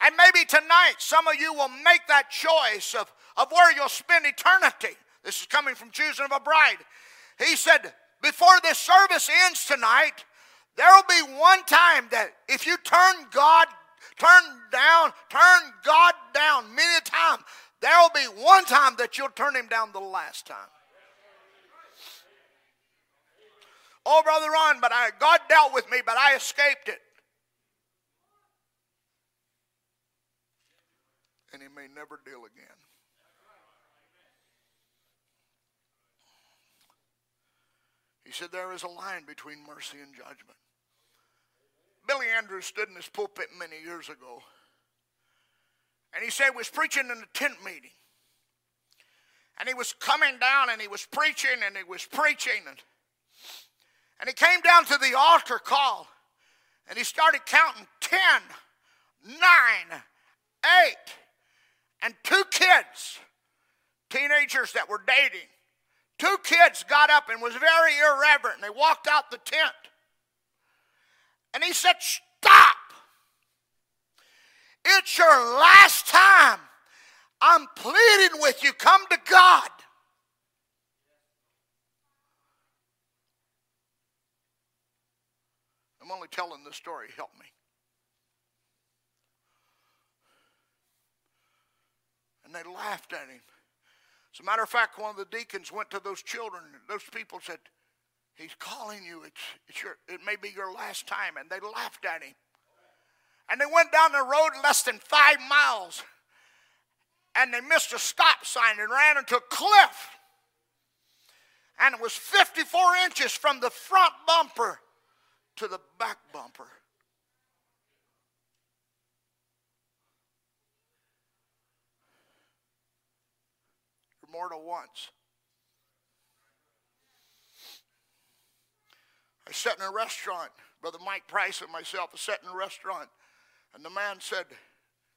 And maybe tonight some of you will make that choice of, of where you'll spend eternity. This is coming from Choosing of a Bride. He said, before this service ends tonight, there will be one time that if you turn God, turn down, turn God down many a time, there will be one time that you'll turn him down the last time. Oh, Brother Ron, but I, God dealt with me, but I escaped it. And he may never deal again. He said there is a line between mercy and judgment. Billy Andrews stood in his pulpit many years ago, and he said he was preaching in a tent meeting, and he was coming down and he was preaching and he was preaching and, and he came down to the altar call, and he started counting ten, nine, eight, and two kids, teenagers that were dating. Two kids got up and was very irreverent, and they walked out the tent. And he said, stop. It's your last time. I'm pleading with you. Come to God. I'm only telling this story. Help me. And they laughed at him. As a matter of fact, one of the deacons went to those children, those people, said, "He's calling you. It's, it's your, it may be your last time." And they laughed at him. And they went down the road less than five miles. And they missed a stop sign and ran into a cliff. And it was fifty-four inches from the front bumper to the back bumper. You're mortal once. I sat in a restaurant. Brother Mike Price and myself sat in a restaurant. And the man said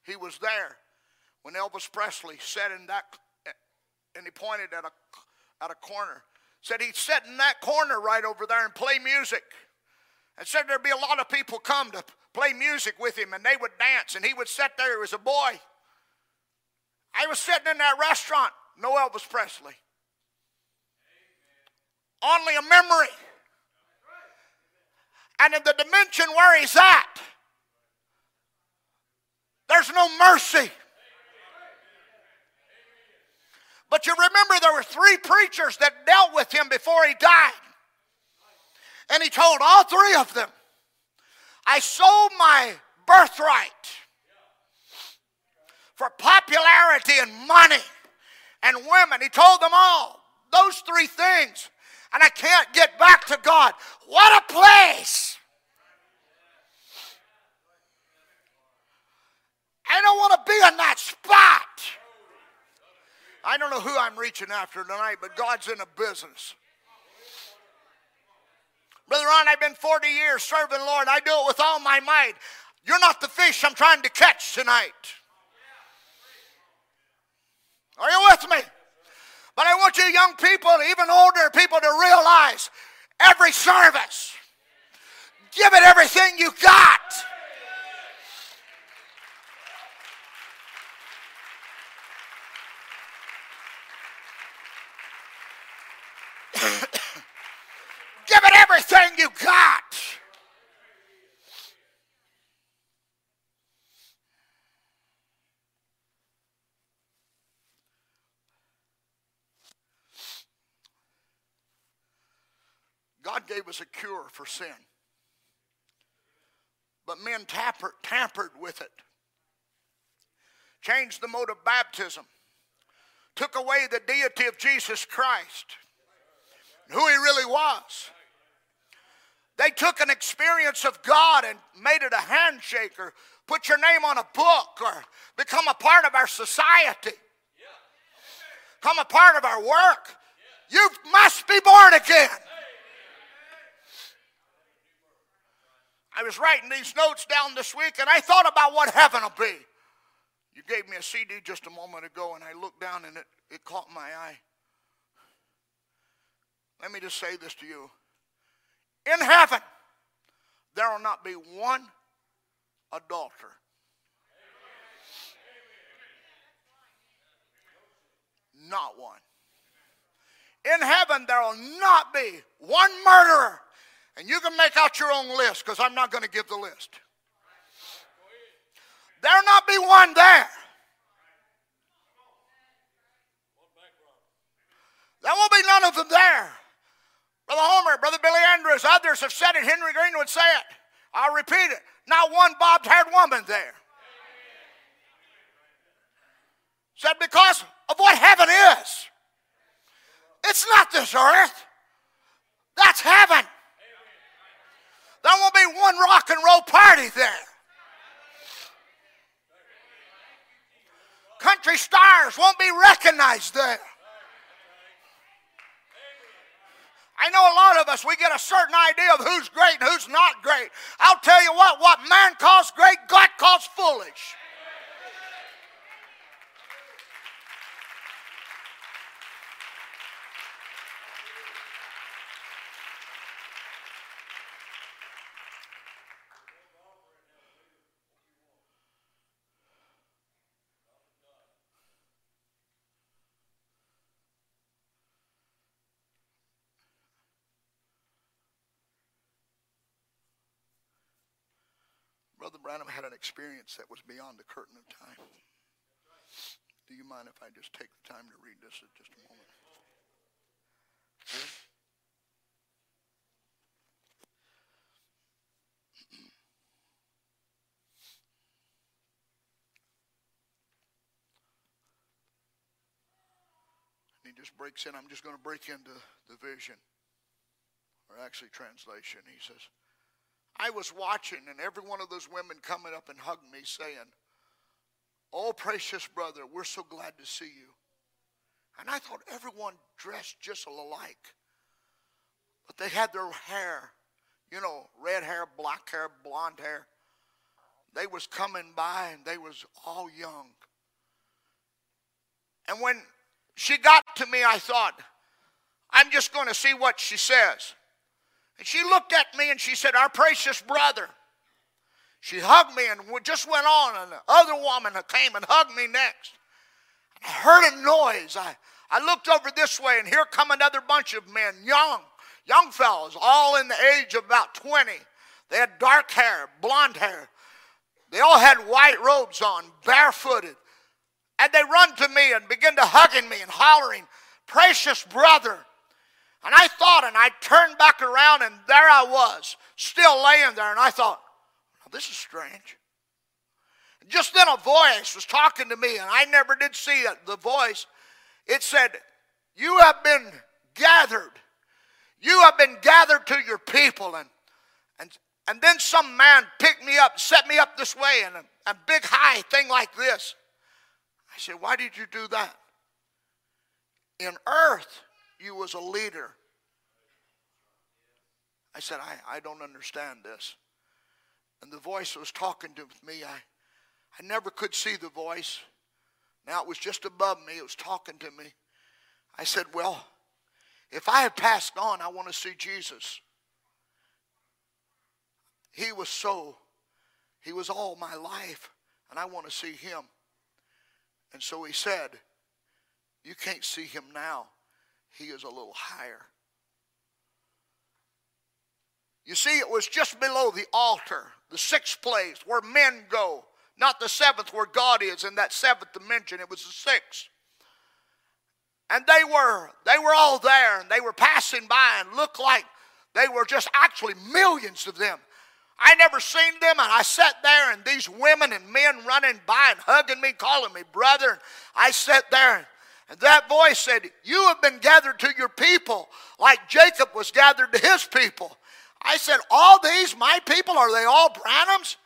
he was there when Elvis Presley sat in that, and he pointed at a, at a corner. Said he'd sit in that corner right over there and play music. And said there'd be a lot of people come to play music with him, and they would dance, and he would sit there as a boy. I was sitting in that restaurant, no Elvis Presley. Amen. Only a memory. And in the dimension where he's at, there's no mercy. But you remember there were three preachers that dealt with him before he died. And he told all three of them, "I sold my birthright for popularity and money and women." He told them all those three things. "And I can't get back to God." What a place. I don't want to be in that spot. I don't know who I'm reaching after tonight, but God's in the business. Brother Ron, I've been forty years serving the Lord. I do it with all my might. You're not the fish I'm trying to catch tonight. Are you with me? But I want you young people, even older people, to realize every service, give it everything you got. Everything you got. God gave us a cure for sin, but men tampered, tampered with it, changed the mode of baptism, took away the deity of Jesus Christ and who he really was. They took an experience of God and made it a handshake or put your name on a book or become a part of our society. Become a part of our work. You must be born again. I was writing these notes down this week and I thought about what heaven will be. You gave me a C D just a moment ago and I looked down and it, it caught my eye. Let me just say this to you. In heaven, there will not be one adulterer. Not one. In heaven, there will not be one murderer. And you can make out your own list because I'm not going to give the list. There will not be one there. There won't be none of them there. Brother Homer, Brother Billy Andrews, others have said it. Henry Green would say it. I'll repeat it. Not one bobbed-haired woman there. Said because of what heaven is. It's not this earth. That's heaven. There won't be one rock and roll party there. Country stars won't be recognized there. I know a lot of us, we get a certain idea of who's great and who's not great. I'll tell you what, what man calls great, God calls foolish. Brother Branham had an experience that was beyond the curtain of time. Do you mind? mind if I just take the time to read this at just a moment? And he just breaks in. I'm just going to break into the vision, or actually translation. He says, I was watching, and every one of those women coming up and hugging me, saying, oh, precious brother, we're so glad to see you. And I thought everyone dressed just alike. But they had their hair, you know, red hair, black hair, blonde hair. They was coming by, and they was all young. And when she got to me, I thought, I'm just going to see what she says. And she looked at me, and she said, our precious brother. She hugged me and just went on, and the other woman came and hugged me next. I heard a noise. I, I looked over this way, and here come another bunch of men, young, young fellows, all in the age of about twenty. They had dark hair, blonde hair. They all had white robes on, barefooted. And they run to me and begin to hugging me and hollering, precious brother. And I thought, and I turned back around, and there I was, still laying there. And I thought, oh, this is strange. And just then a voice was talking to me, and I never did see it. The voice. It said, you have been gathered. You have been gathered to your people. And, and, and then some man picked me up, set me up this way, and a, a big high thing like this. I said, why did you do that? In earth, you was a leader. I said, I, I don't understand this. And the voice was talking to me. I, I never could see the voice. Now it was just above me. It was talking to me. I said, well, if I had passed on, I want to see Jesus. He was so, he was all my life, and I want to see him. And so he said, you can't see him now. He is a little higher. You see, it was just below the altar, the sixth place where men go, not the seventh where God is in that seventh dimension. It was the sixth. And they were, they were all there, and they were passing by and looked like they were just actually millions of them. I never seen them, and I sat there, and these women and men running by and hugging me, calling me brother. I sat there, and that voice said, you have been gathered to your people like Jacob was gathered to his people. I said, all these, my people, are they all Branhams?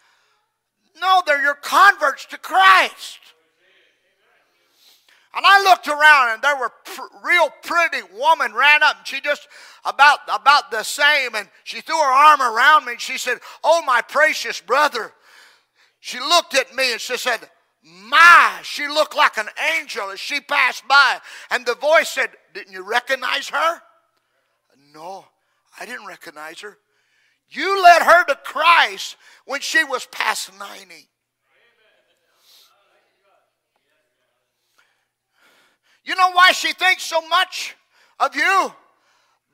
No, they're your converts to Christ. And I looked around, and there were pr real pretty woman ran up, and she just about, about the same, and she threw her arm around me, and she said, oh, my precious brother. She looked at me, and she said, my, she looked like an angel as she passed by. And the voice said, didn't you recognize her? No, I didn't recognize her. You led her to Christ when she was past ninety. You know why she thinks so much of you?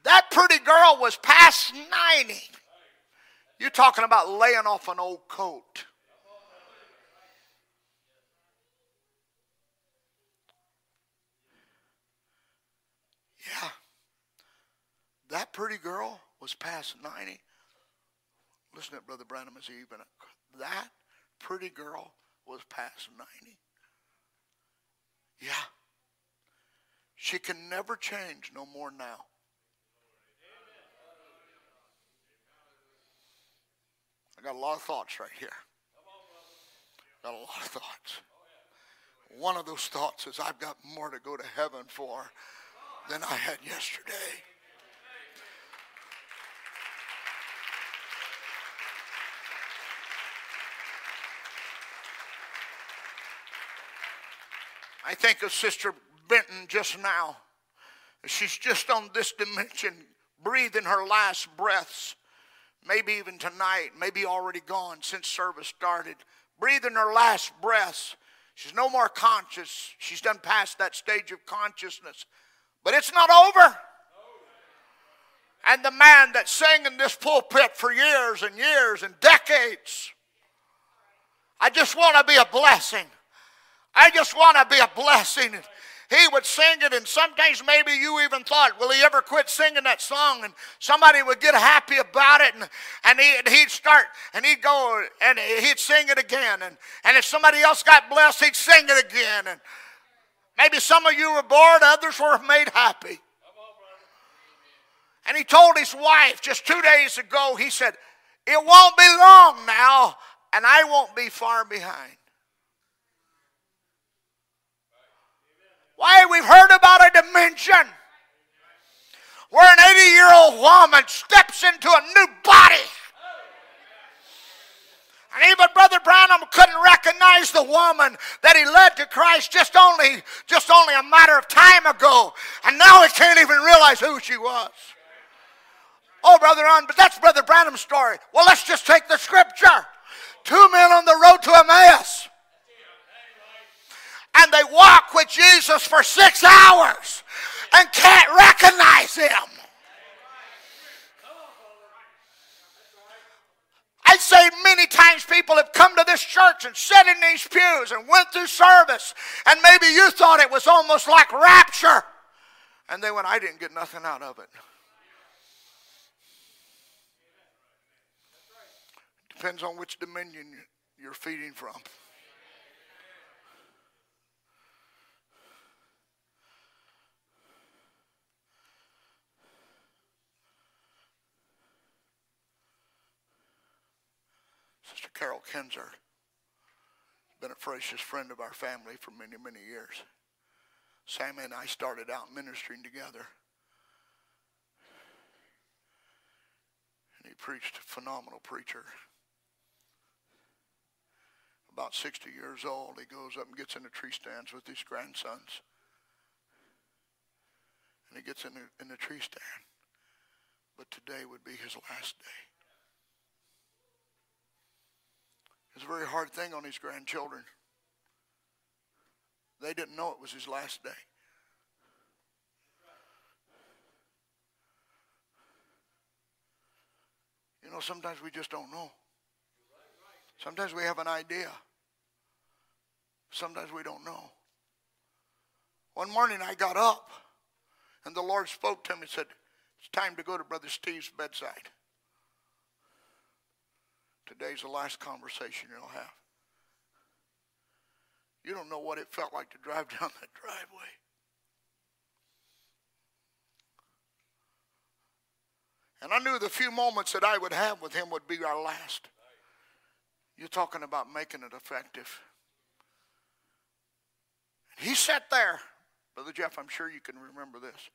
That pretty girl was past ninety. You're talking about laying off an old coat. Yeah. That pretty girl was past ninety. Listen to Brother Branham is even. That pretty girl was past ninety. Yeah. She can never change no more now. I got a lot of thoughts right here. Got a lot of thoughts. One of those thoughts is I've got more to go to heaven for than I had yesterday. I think of Sister Benton just now. She's just on this dimension, breathing her last breaths, maybe even tonight, maybe already gone since service started, breathing her last breaths. She's no more conscious. She's done past that stage of consciousness. But it's not over. And the man that sang in this pulpit for years and years and decades, I just want to be a blessing. I just want to be a blessing. He would sing it, and sometimes maybe you even thought, will he ever quit singing that song? And somebody would get happy about it, and, and, he, and he'd start, and he'd go, and he'd sing it again. And, and if somebody else got blessed, he'd sing it again. And maybe some of you were bored, others were made happy. And he told his wife just two days ago, he said, it won't be long now, and I won't be far behind. Why, we've heard about a dimension where an eighty-year-old woman steps into a new body. And even Brother Branham couldn't recognize the woman that he led to Christ just only, just only a matter of time ago. And now he can't even realize who she was. Oh, Brother Ron, but that's Brother Branham's story. Well, let's just take the scripture. Two men on the road to Emmaus. And they walk with Jesus for six hours and can't recognize him. I say many times people have come to this church and sat in these pews and went through service, and maybe you thought it was almost like rapture. And they went, I didn't get nothing out of it. Depends on which dominion you're feeding from. Sister Carol Kenzer, been a precious friend of our family for many, many years. Sam and I started out ministering together. And he preached, a phenomenal preacher. About sixty years old, he goes up and gets in the tree stands with his grandsons. And he gets in the, in the tree stand. But today would be his last day. It's a very hard thing on his grandchildren. They didn't know it was his last day. You know, sometimes we just don't know. Sometimes we have an idea. Sometimes we don't know. One morning I got up, and the Lord spoke to me and said, it's time to go to Brother Steve's bedside. Today's the last conversation you'll have. You don't know what it felt like to drive down that driveway. And I knew the few moments that I would have with him would be our last. You're talking about making it effective. He sat there. Brother Jeff, I'm sure you can remember this.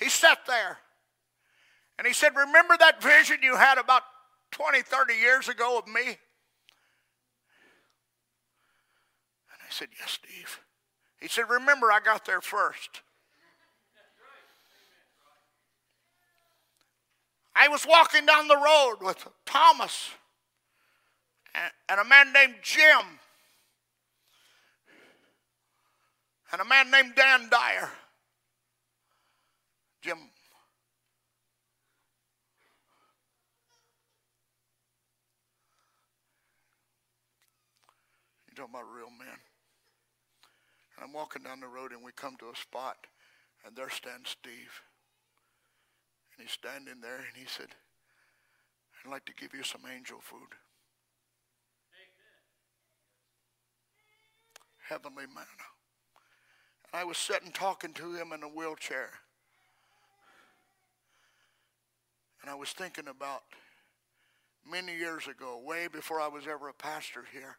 He sat there. And he said, remember that vision you had about twenty, thirty years ago of me? And I said, yes, Steve. He said, remember, I got there first. I was walking down the road with Thomas and a man named Jim and a man named Dan Dyer. Jim You're talking about real men. And I'm walking down the road, and we come to a spot, and there stands Steve. And he's standing there, and he said, I'd like to give you some angel food. Amen. Heavenly manna. And I was sitting talking to him in a wheelchair. And I was thinking about many years ago, way before I was ever a pastor here,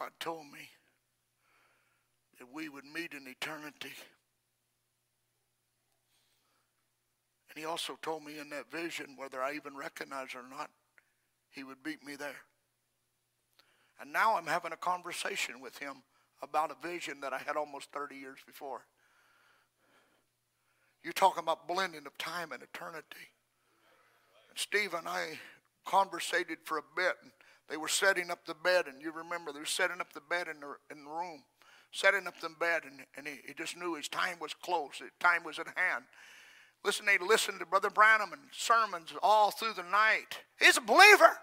God told me that we would meet in eternity. And he also told me in that vision, whether I even recognize or not, he would meet me there. And now I'm having a conversation with him about a vision that I had almost thirty years before. You're talking about blending of time and eternity. And Steve and I conversated for a bit, and they were setting up the bed, and you remember they were setting up the bed in the, in the room, setting up the bed, and, and he, he just knew his time was close, his time was at hand. Listen, they listened to Brother Branham and sermons all through the night. He's a believer.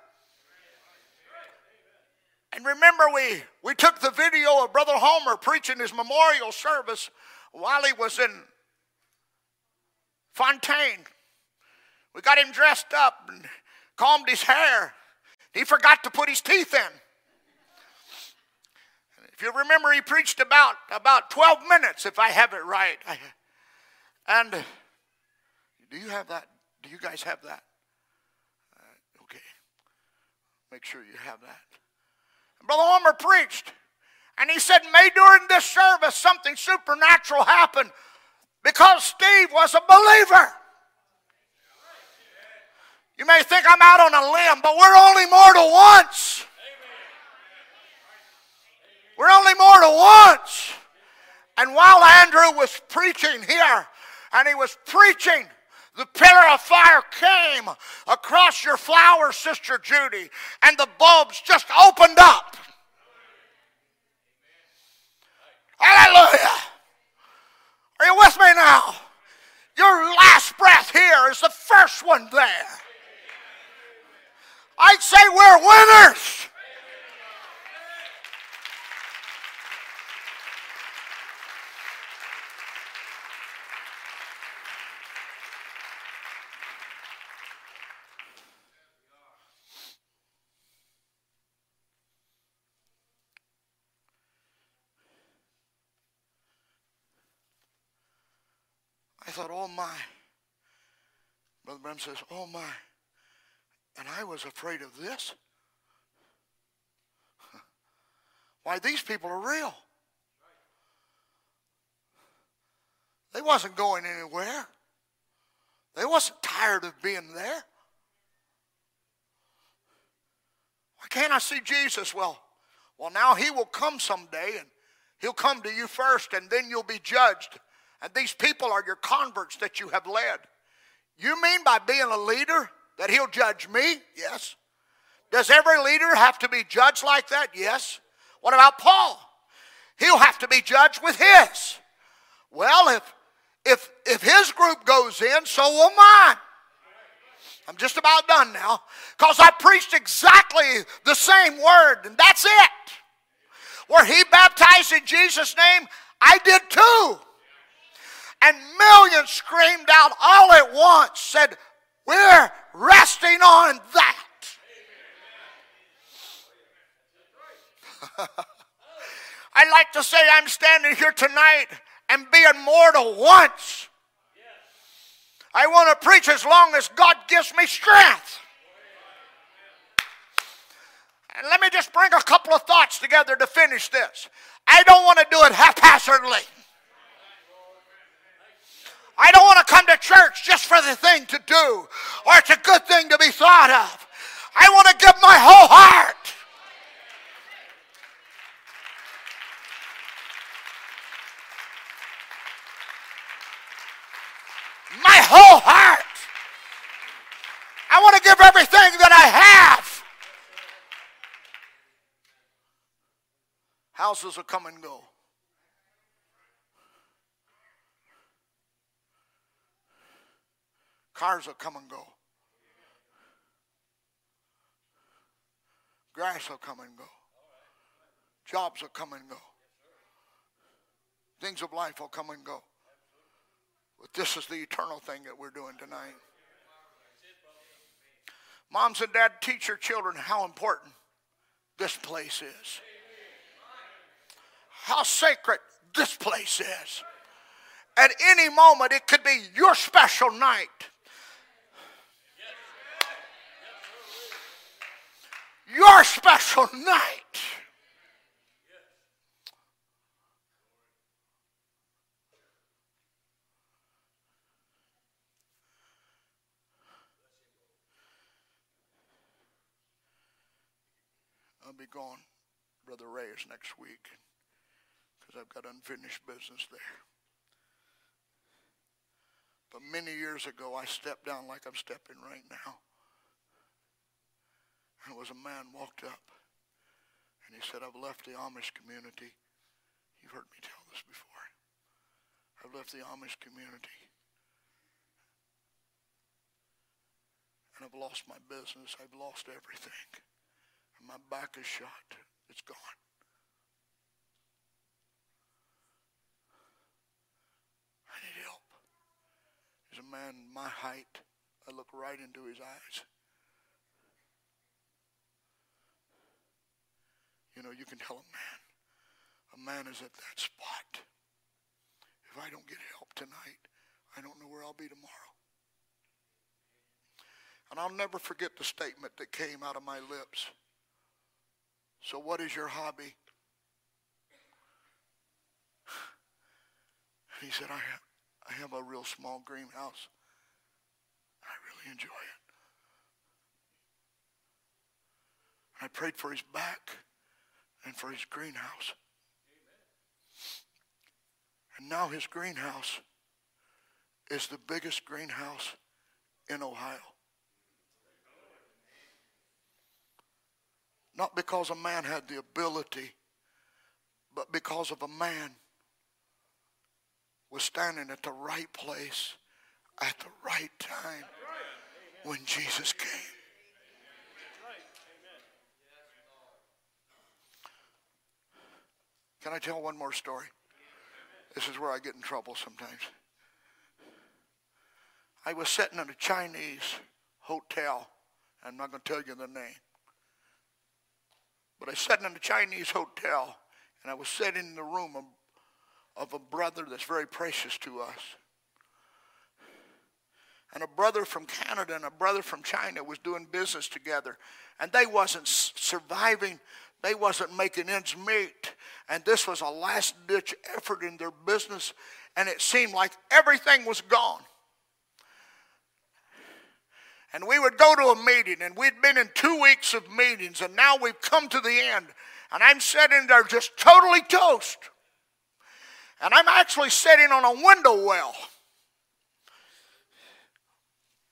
And remember, we, we took the video of Brother Homer preaching his memorial service while he was in Fontaine. We got him dressed up and combed his hair. He forgot to put his teeth in. If you remember, he preached about, about twelve minutes, if I have it right. And do you have that? Do you guys have that? Uh, okay. Make sure you have that. Brother Homer preached, and he said, may during this service something supernatural happen, because Steve was a believer. You may think I'm out on a limb, but we're only mortal once. We're only mortal once. And while Andrew was preaching here, and he was preaching, the pillar of fire came across your flowers, Sister Judy, and the bulbs just opened up. Hallelujah. Are you with me now? Your last breath here is the first one there. I'd say we're winners. I thought, oh my. Brother Branham says, oh my. And I was afraid of this. Why, these people are real. They wasn't going anywhere. They wasn't tired of being there. Why can't I see Jesus? Well, well, now he will come someday, and he'll come to you first, and then you'll be judged. And these people are your converts that you have led. You mean by being a leader that he'll judge me? Yes. Does every leader have to be judged like that? Yes. What about Paul? He'll have to be judged with his. Well, if, if, if his group goes in, so will mine. I'm just about done now, because I preached exactly the same word, and that's it. Where he baptized in Jesus' name, I did too. And millions screamed out all at once, said, we're resting on that. I'd like to say I'm standing here tonight and being mortal once. I want to preach as long as God gives me strength. And let me just bring a couple of thoughts together to finish this. I don't want to do it haphazardly. I don't want to come to church just for the thing to do, or it's a good thing to be thought of. I want to give my whole heart. My whole heart. I want to give everything that I have. Houses will come and go. Cars will come and go. Grass will come and go. Jobs will come and go. Things of life will come and go. But this is the eternal thing that we're doing tonight. Moms and dads, teach your children how important this place is. How sacred this place is. At any moment, it could be your special night. Your special night. I'll be gone, Brother Ray, is next week, because I've got unfinished business there. But many years ago, I stepped down like I'm stepping right now. And it was a man walked up, and he said, I've left the Amish community. You've heard me tell this before. I've left the Amish community. And I've lost my business. I've lost everything. And my back is shot. It's gone. I need help. There's a man my height. I look right into his eyes. You know, you can tell a man. A man is at that spot. If I don't get help tonight, I don't know where I'll be tomorrow. And I'll never forget the statement that came out of my lips. So what is your hobby? And he said, I have, I have a real small greenhouse. I really enjoy it. I prayed for his back and for his greenhouse. Amen. And now his greenhouse is the biggest greenhouse in Ohio. Not because a man had the ability, but because of a man was standing at the right place at the right time when Jesus came. Can I tell one more story? This is where I get in trouble sometimes. I was sitting at a Chinese hotel. I'm not going to tell you the name. But I was sitting in a Chinese hotel, and I was sitting in the room of, of a brother that's very precious to us. And a brother from Canada and a brother from China was doing business together. And they wasn't surviving. They wasn't making ends meet. And this was a last-ditch effort in their business. And it seemed like everything was gone. And we would go to a meeting, and we'd been in two weeks of meetings, and now we've come to the end. And I'm sitting there just totally toast. And I'm actually sitting on a window well.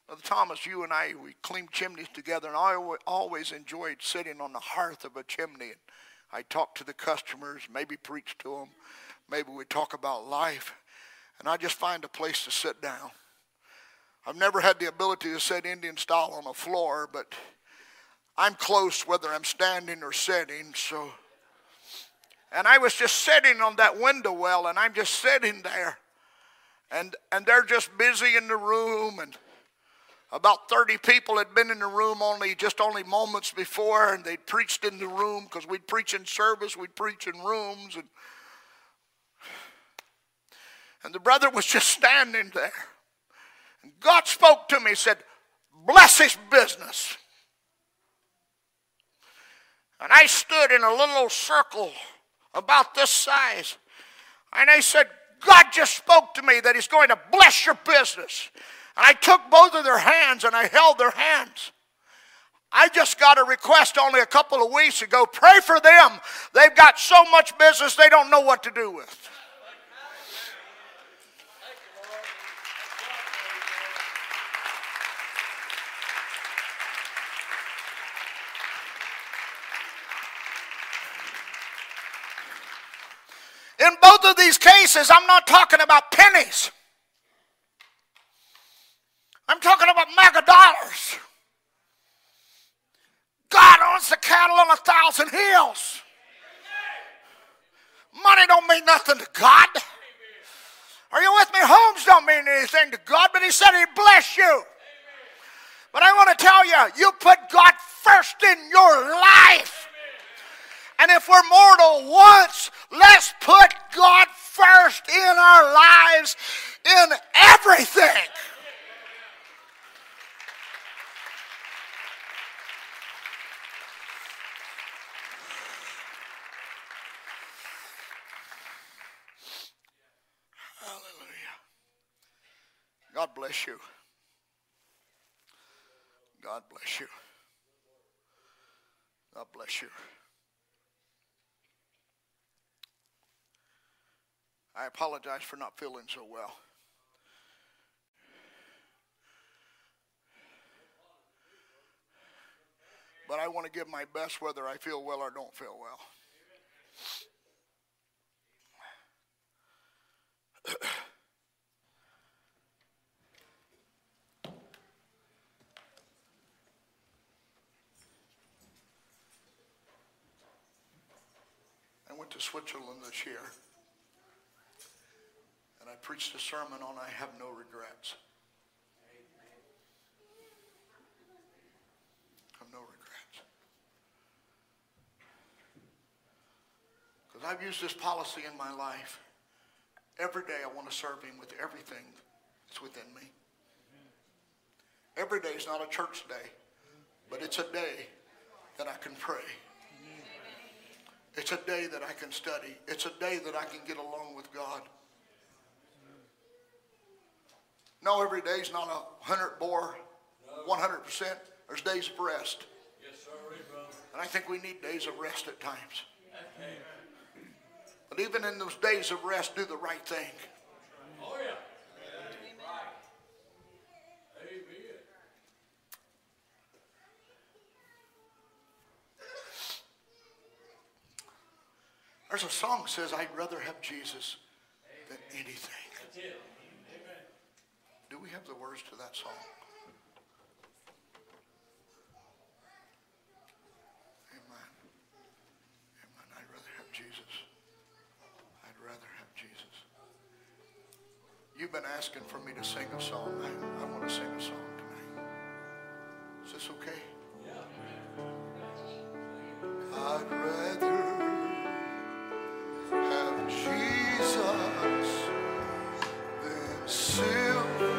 Brother Thomas, you and I, we cleaned chimneys together, and I always enjoyed sitting on the hearth of a chimney. I talked to the customers, maybe preached to them, maybe we talk about life, and I just find a place to sit down. I've never had the ability to sit Indian style on a floor, but I'm close whether I'm standing or sitting. So, and I was just sitting on that window well, and I'm just sitting there, and and they're just busy in the room, and about thirty people had been in the room only just only moments before, and they'd preached in the room because we'd preach in service, we'd preach in rooms, and and the brother was just standing there. And God spoke to me, said, bless his business. And I stood in a little old circle about this size. And I said, God just spoke to me that he's going to bless your business. And I took both of their hands and I held their hands. I just got a request only a couple of weeks ago. Pray for them. They've got so much business they don't know what to do with. In both of these cases, I'm not talking about pennies. I'm talking about mega dollars. God owns the cattle on a thousand hills. Money don't mean nothing to God. Are you with me? Homes don't mean anything to God, but he said he'd bless you. But I want to tell you, you put God first in your life. And if we're mortal once, let's put God first in our lives, in everything. Hallelujah. God bless you. God bless you. God bless you. I apologize for not feeling so well. But I want to give my best whether I feel well or don't feel well. I went to Switzerland this year, and I preached a sermon on I have no regrets. I have no regrets. Because I've used this policy in my life. Every day I want to serve him with everything that's within me. Every day is not a church day, but it's a day that I can pray. It's a day that I can study. It's a day that I can get along with God. No, every day is not a hundred bore, one hundred percent. There's days of rest. Yes, sir, and I think we need days of rest at times. Amen. But even in those days of rest, do the right thing. Oh, yeah. Amen. There's a song that says, I'd rather have Jesus than anything. That's it. Amen. Do we have the words to that song? You've been asking for me to sing a song. I, I want to sing a song tonight. Is this okay? Yeah. I'd rather have Jesus than silver.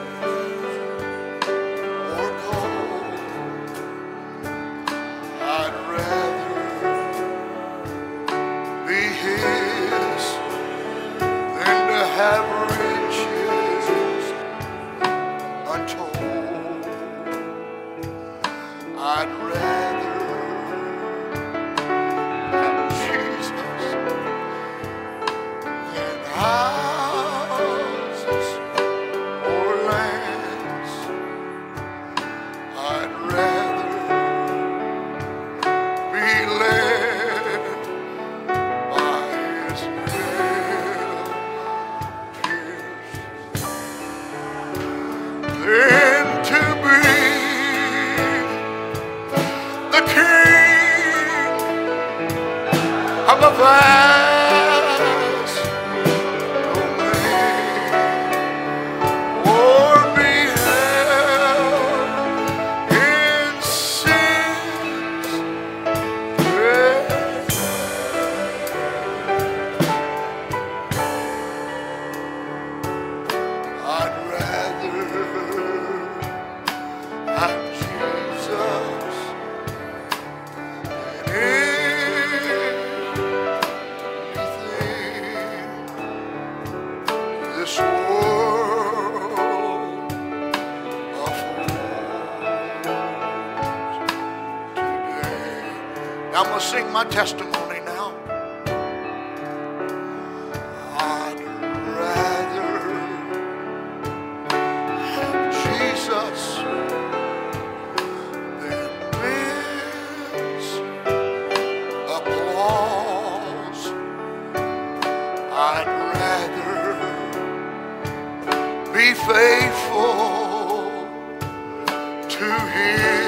Testimony now. I'd rather have Jesus than miss applause. I'd rather be faithful to Him.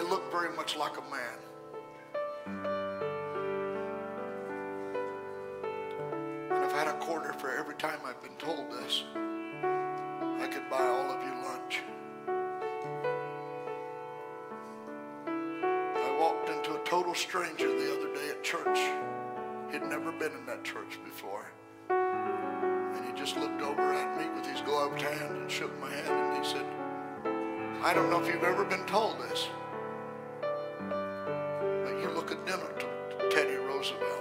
and looked very much like a man. And I've had a quarter for every time I've been told this. I could buy all of you lunch. I walked into a total stranger the other day at church. He'd never been in that church before. And he just looked over at me with his gloved hand and shook my hand, and he said, I don't know if you've ever been told this, but you look identical to Teddy Roosevelt.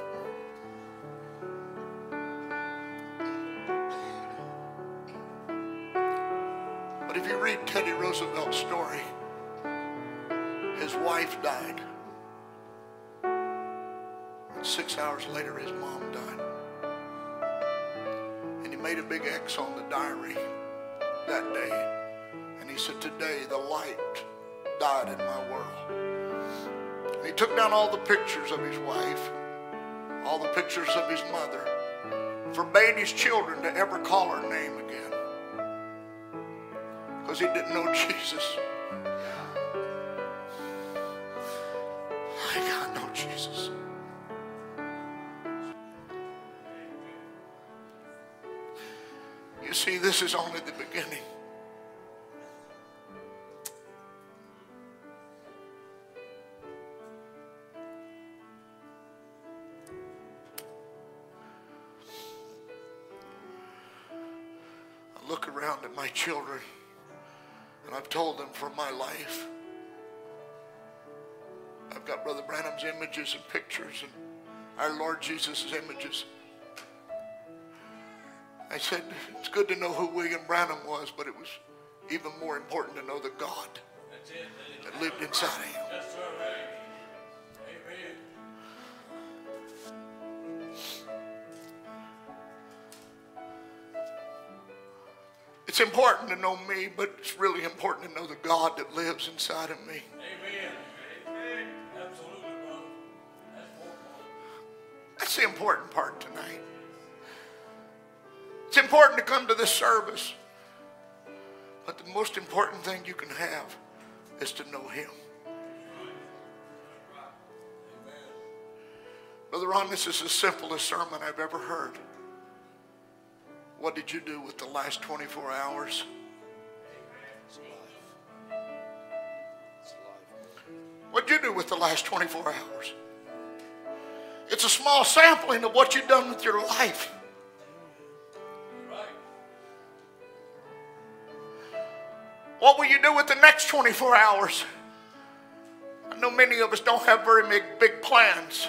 But if you read Teddy Roosevelt's story, his wife died. And six hours later, his mom died. And he made a big X on the diary that day. He said, today the light died in my world. And he took down all the pictures of his wife, all the pictures of his mother, forbade his children to ever call her name again because he didn't know Jesus. I got no Jesus. You see, this is only the beginning. My children, and I've told them for my life. I've got Brother Branham's images and pictures and our Lord Jesus' images. I said, it's good to know who William Branham was, but it was even more important to know the God that lived inside of him. It's important to know me, but it's really important to know the God that lives inside of me. Amen. Amen. Absolutely, brother. That's, That's the important part tonight. It's important to come to this service, but the most important thing you can have is to know Him. Brother Ron, this is the simplest sermon I've ever heard. What did you do with the last twenty-four hours? It's life. It's life. What did you do with the last twenty-four hours? It's a small sampling of what you've done with your life. Right. What will you do with the next twenty-four hours? I know many of us don't have very big, big plans.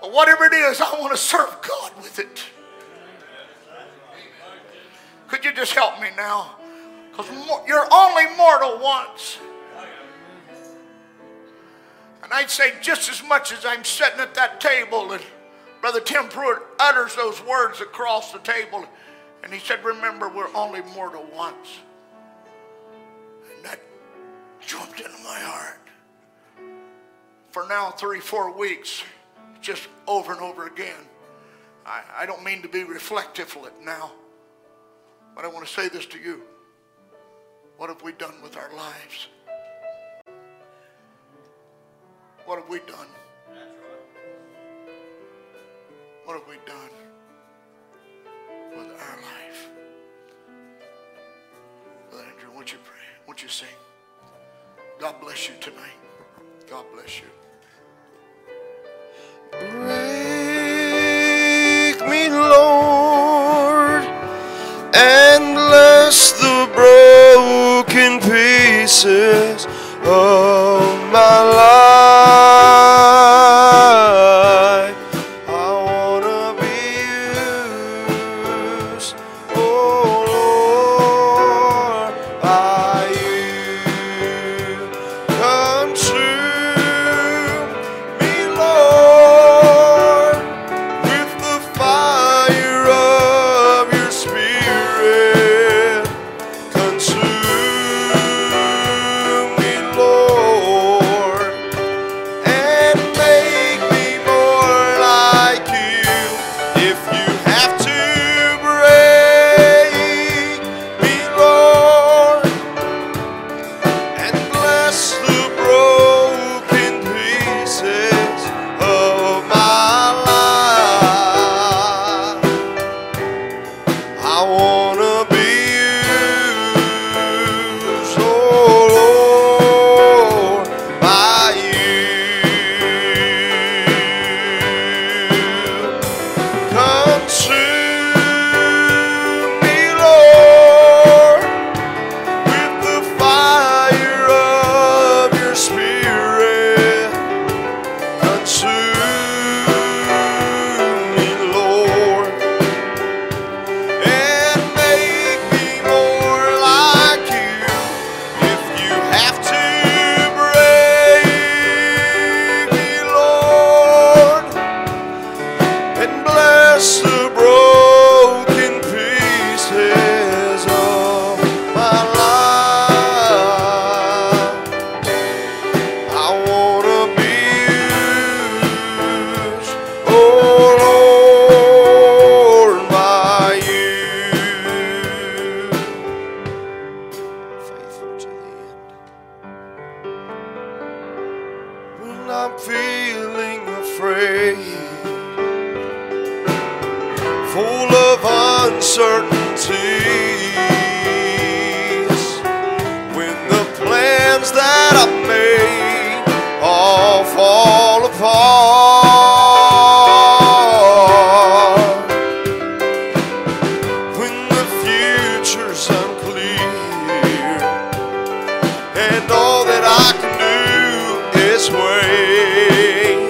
But whatever it is, I want to serve God with it. Could you just help me now? Because you're only mortal once. And I'd say just as much as I'm sitting at that table and Brother Tim Pruitt utters those words across the table, and he said, remember, we're only mortal once. And that jumped into my heart. For now, three, four weeks, just over and over again. I, I don't mean to be reflective now. But I want to say this to you. What have we done with our lives? What have we done? What have we done with our life? Brother Andrew, won't you pray? Won't you sing? God bless you tonight. God bless you. Break me, Lord, and bless the broken pieces of my life. I want to be used, oh Lord, by you. Consume me, Lord, with the fire of your spirit. Consume me, Lord. I'm feeling afraid, full of uncertainties, when the plans that I made all fall apart, when the future's unclear and all that I can do is wait,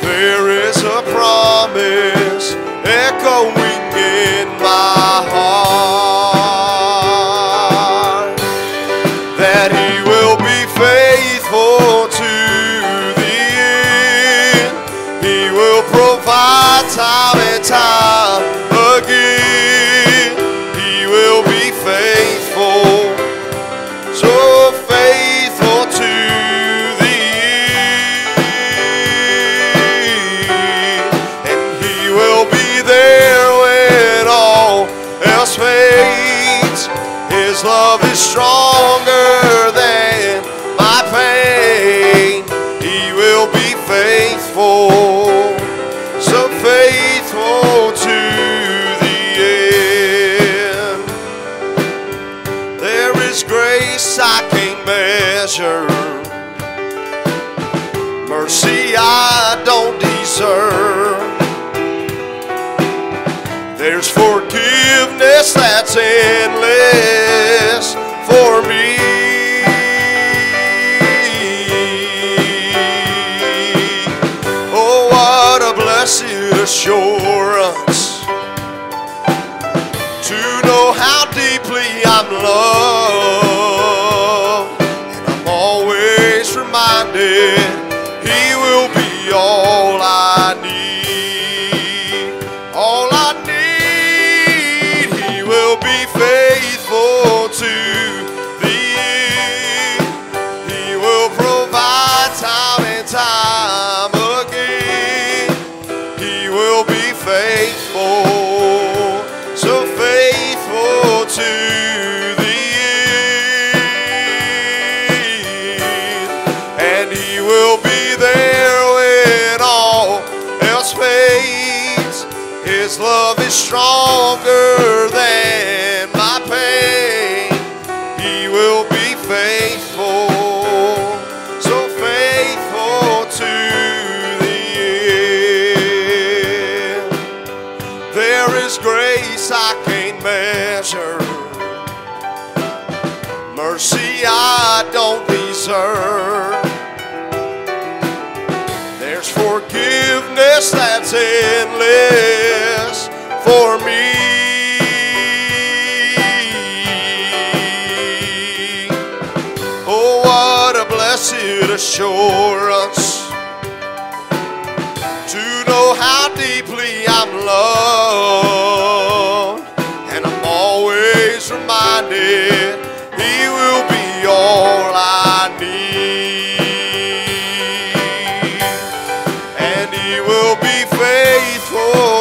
there is a promise echoing in my heart that He will be faithful to the end. He will provide time and time again. He will be faithful, so faithful to the end, and He will be there when all else fades. His love is stronger than my pain. He will be faithful, so faithful to the end. There is grace I can't measure, mercy I don't deserve. There's forgiveness that's endless for me. Oh, what a blessed assurance to know how deeply I'm loved, and I'm always reminded He will be all I need. His love is stronger than my pain. He will be faithful, so faithful to the end. There is grace I can't measure, mercy I don't deserve. There's forgiveness that's endless for me. Oh, what a blessed assurance to know how deeply I'm loved, and I'm always reminded He will be all I need.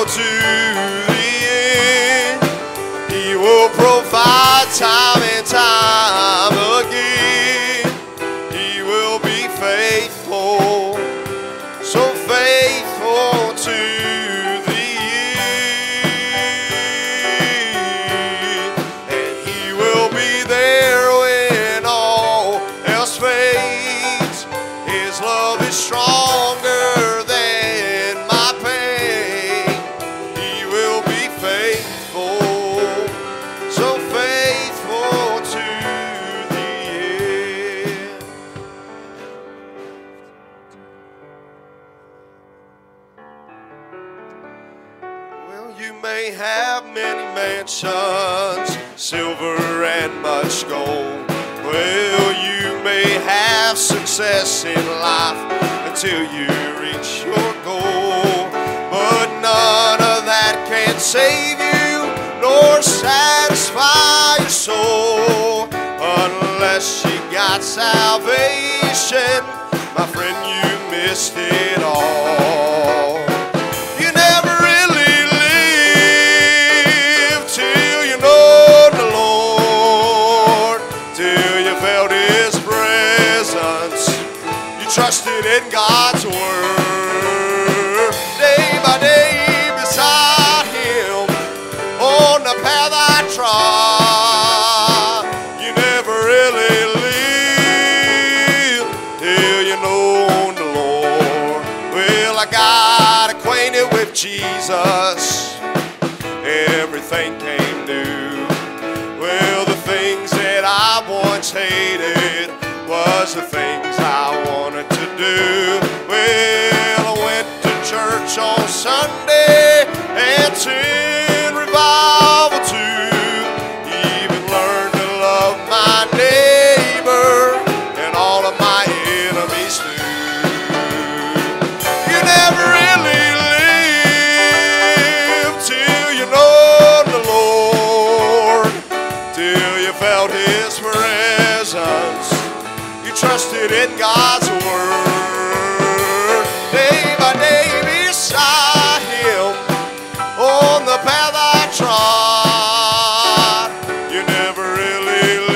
To the end, He will provide time and time again. He will be faithful, so faithful to the end, and He will be there when all else fades. His love is stronger. Mansions, silver and much gold. Well, you may have success in life until you reach your goal, but none of that can save you nor satisfy your soul unless you got salvation. My friend, you missed it all. trusted in God's word. Day by day beside him, on the path I trod, you never really live till you know the Lord. Well, I got acquainted with Jesus. Everything came new. Well, the things that I once hated was the things I wanted to do. Well, I went to church on Sunday and sin revival too. Even learned to love my neighbor and all of my enemies too. You never really lived till you know the Lord, till you felt His presence. Trusted in God's word. Day by day beside him, on the path I trod, you never really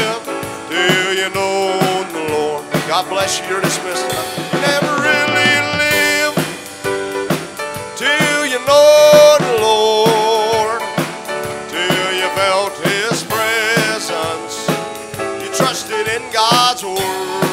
lived till you know the Lord. God bless you. You're dismissed. You never really lived till you know the Lord, till you felt His presence. Trusted in God's word.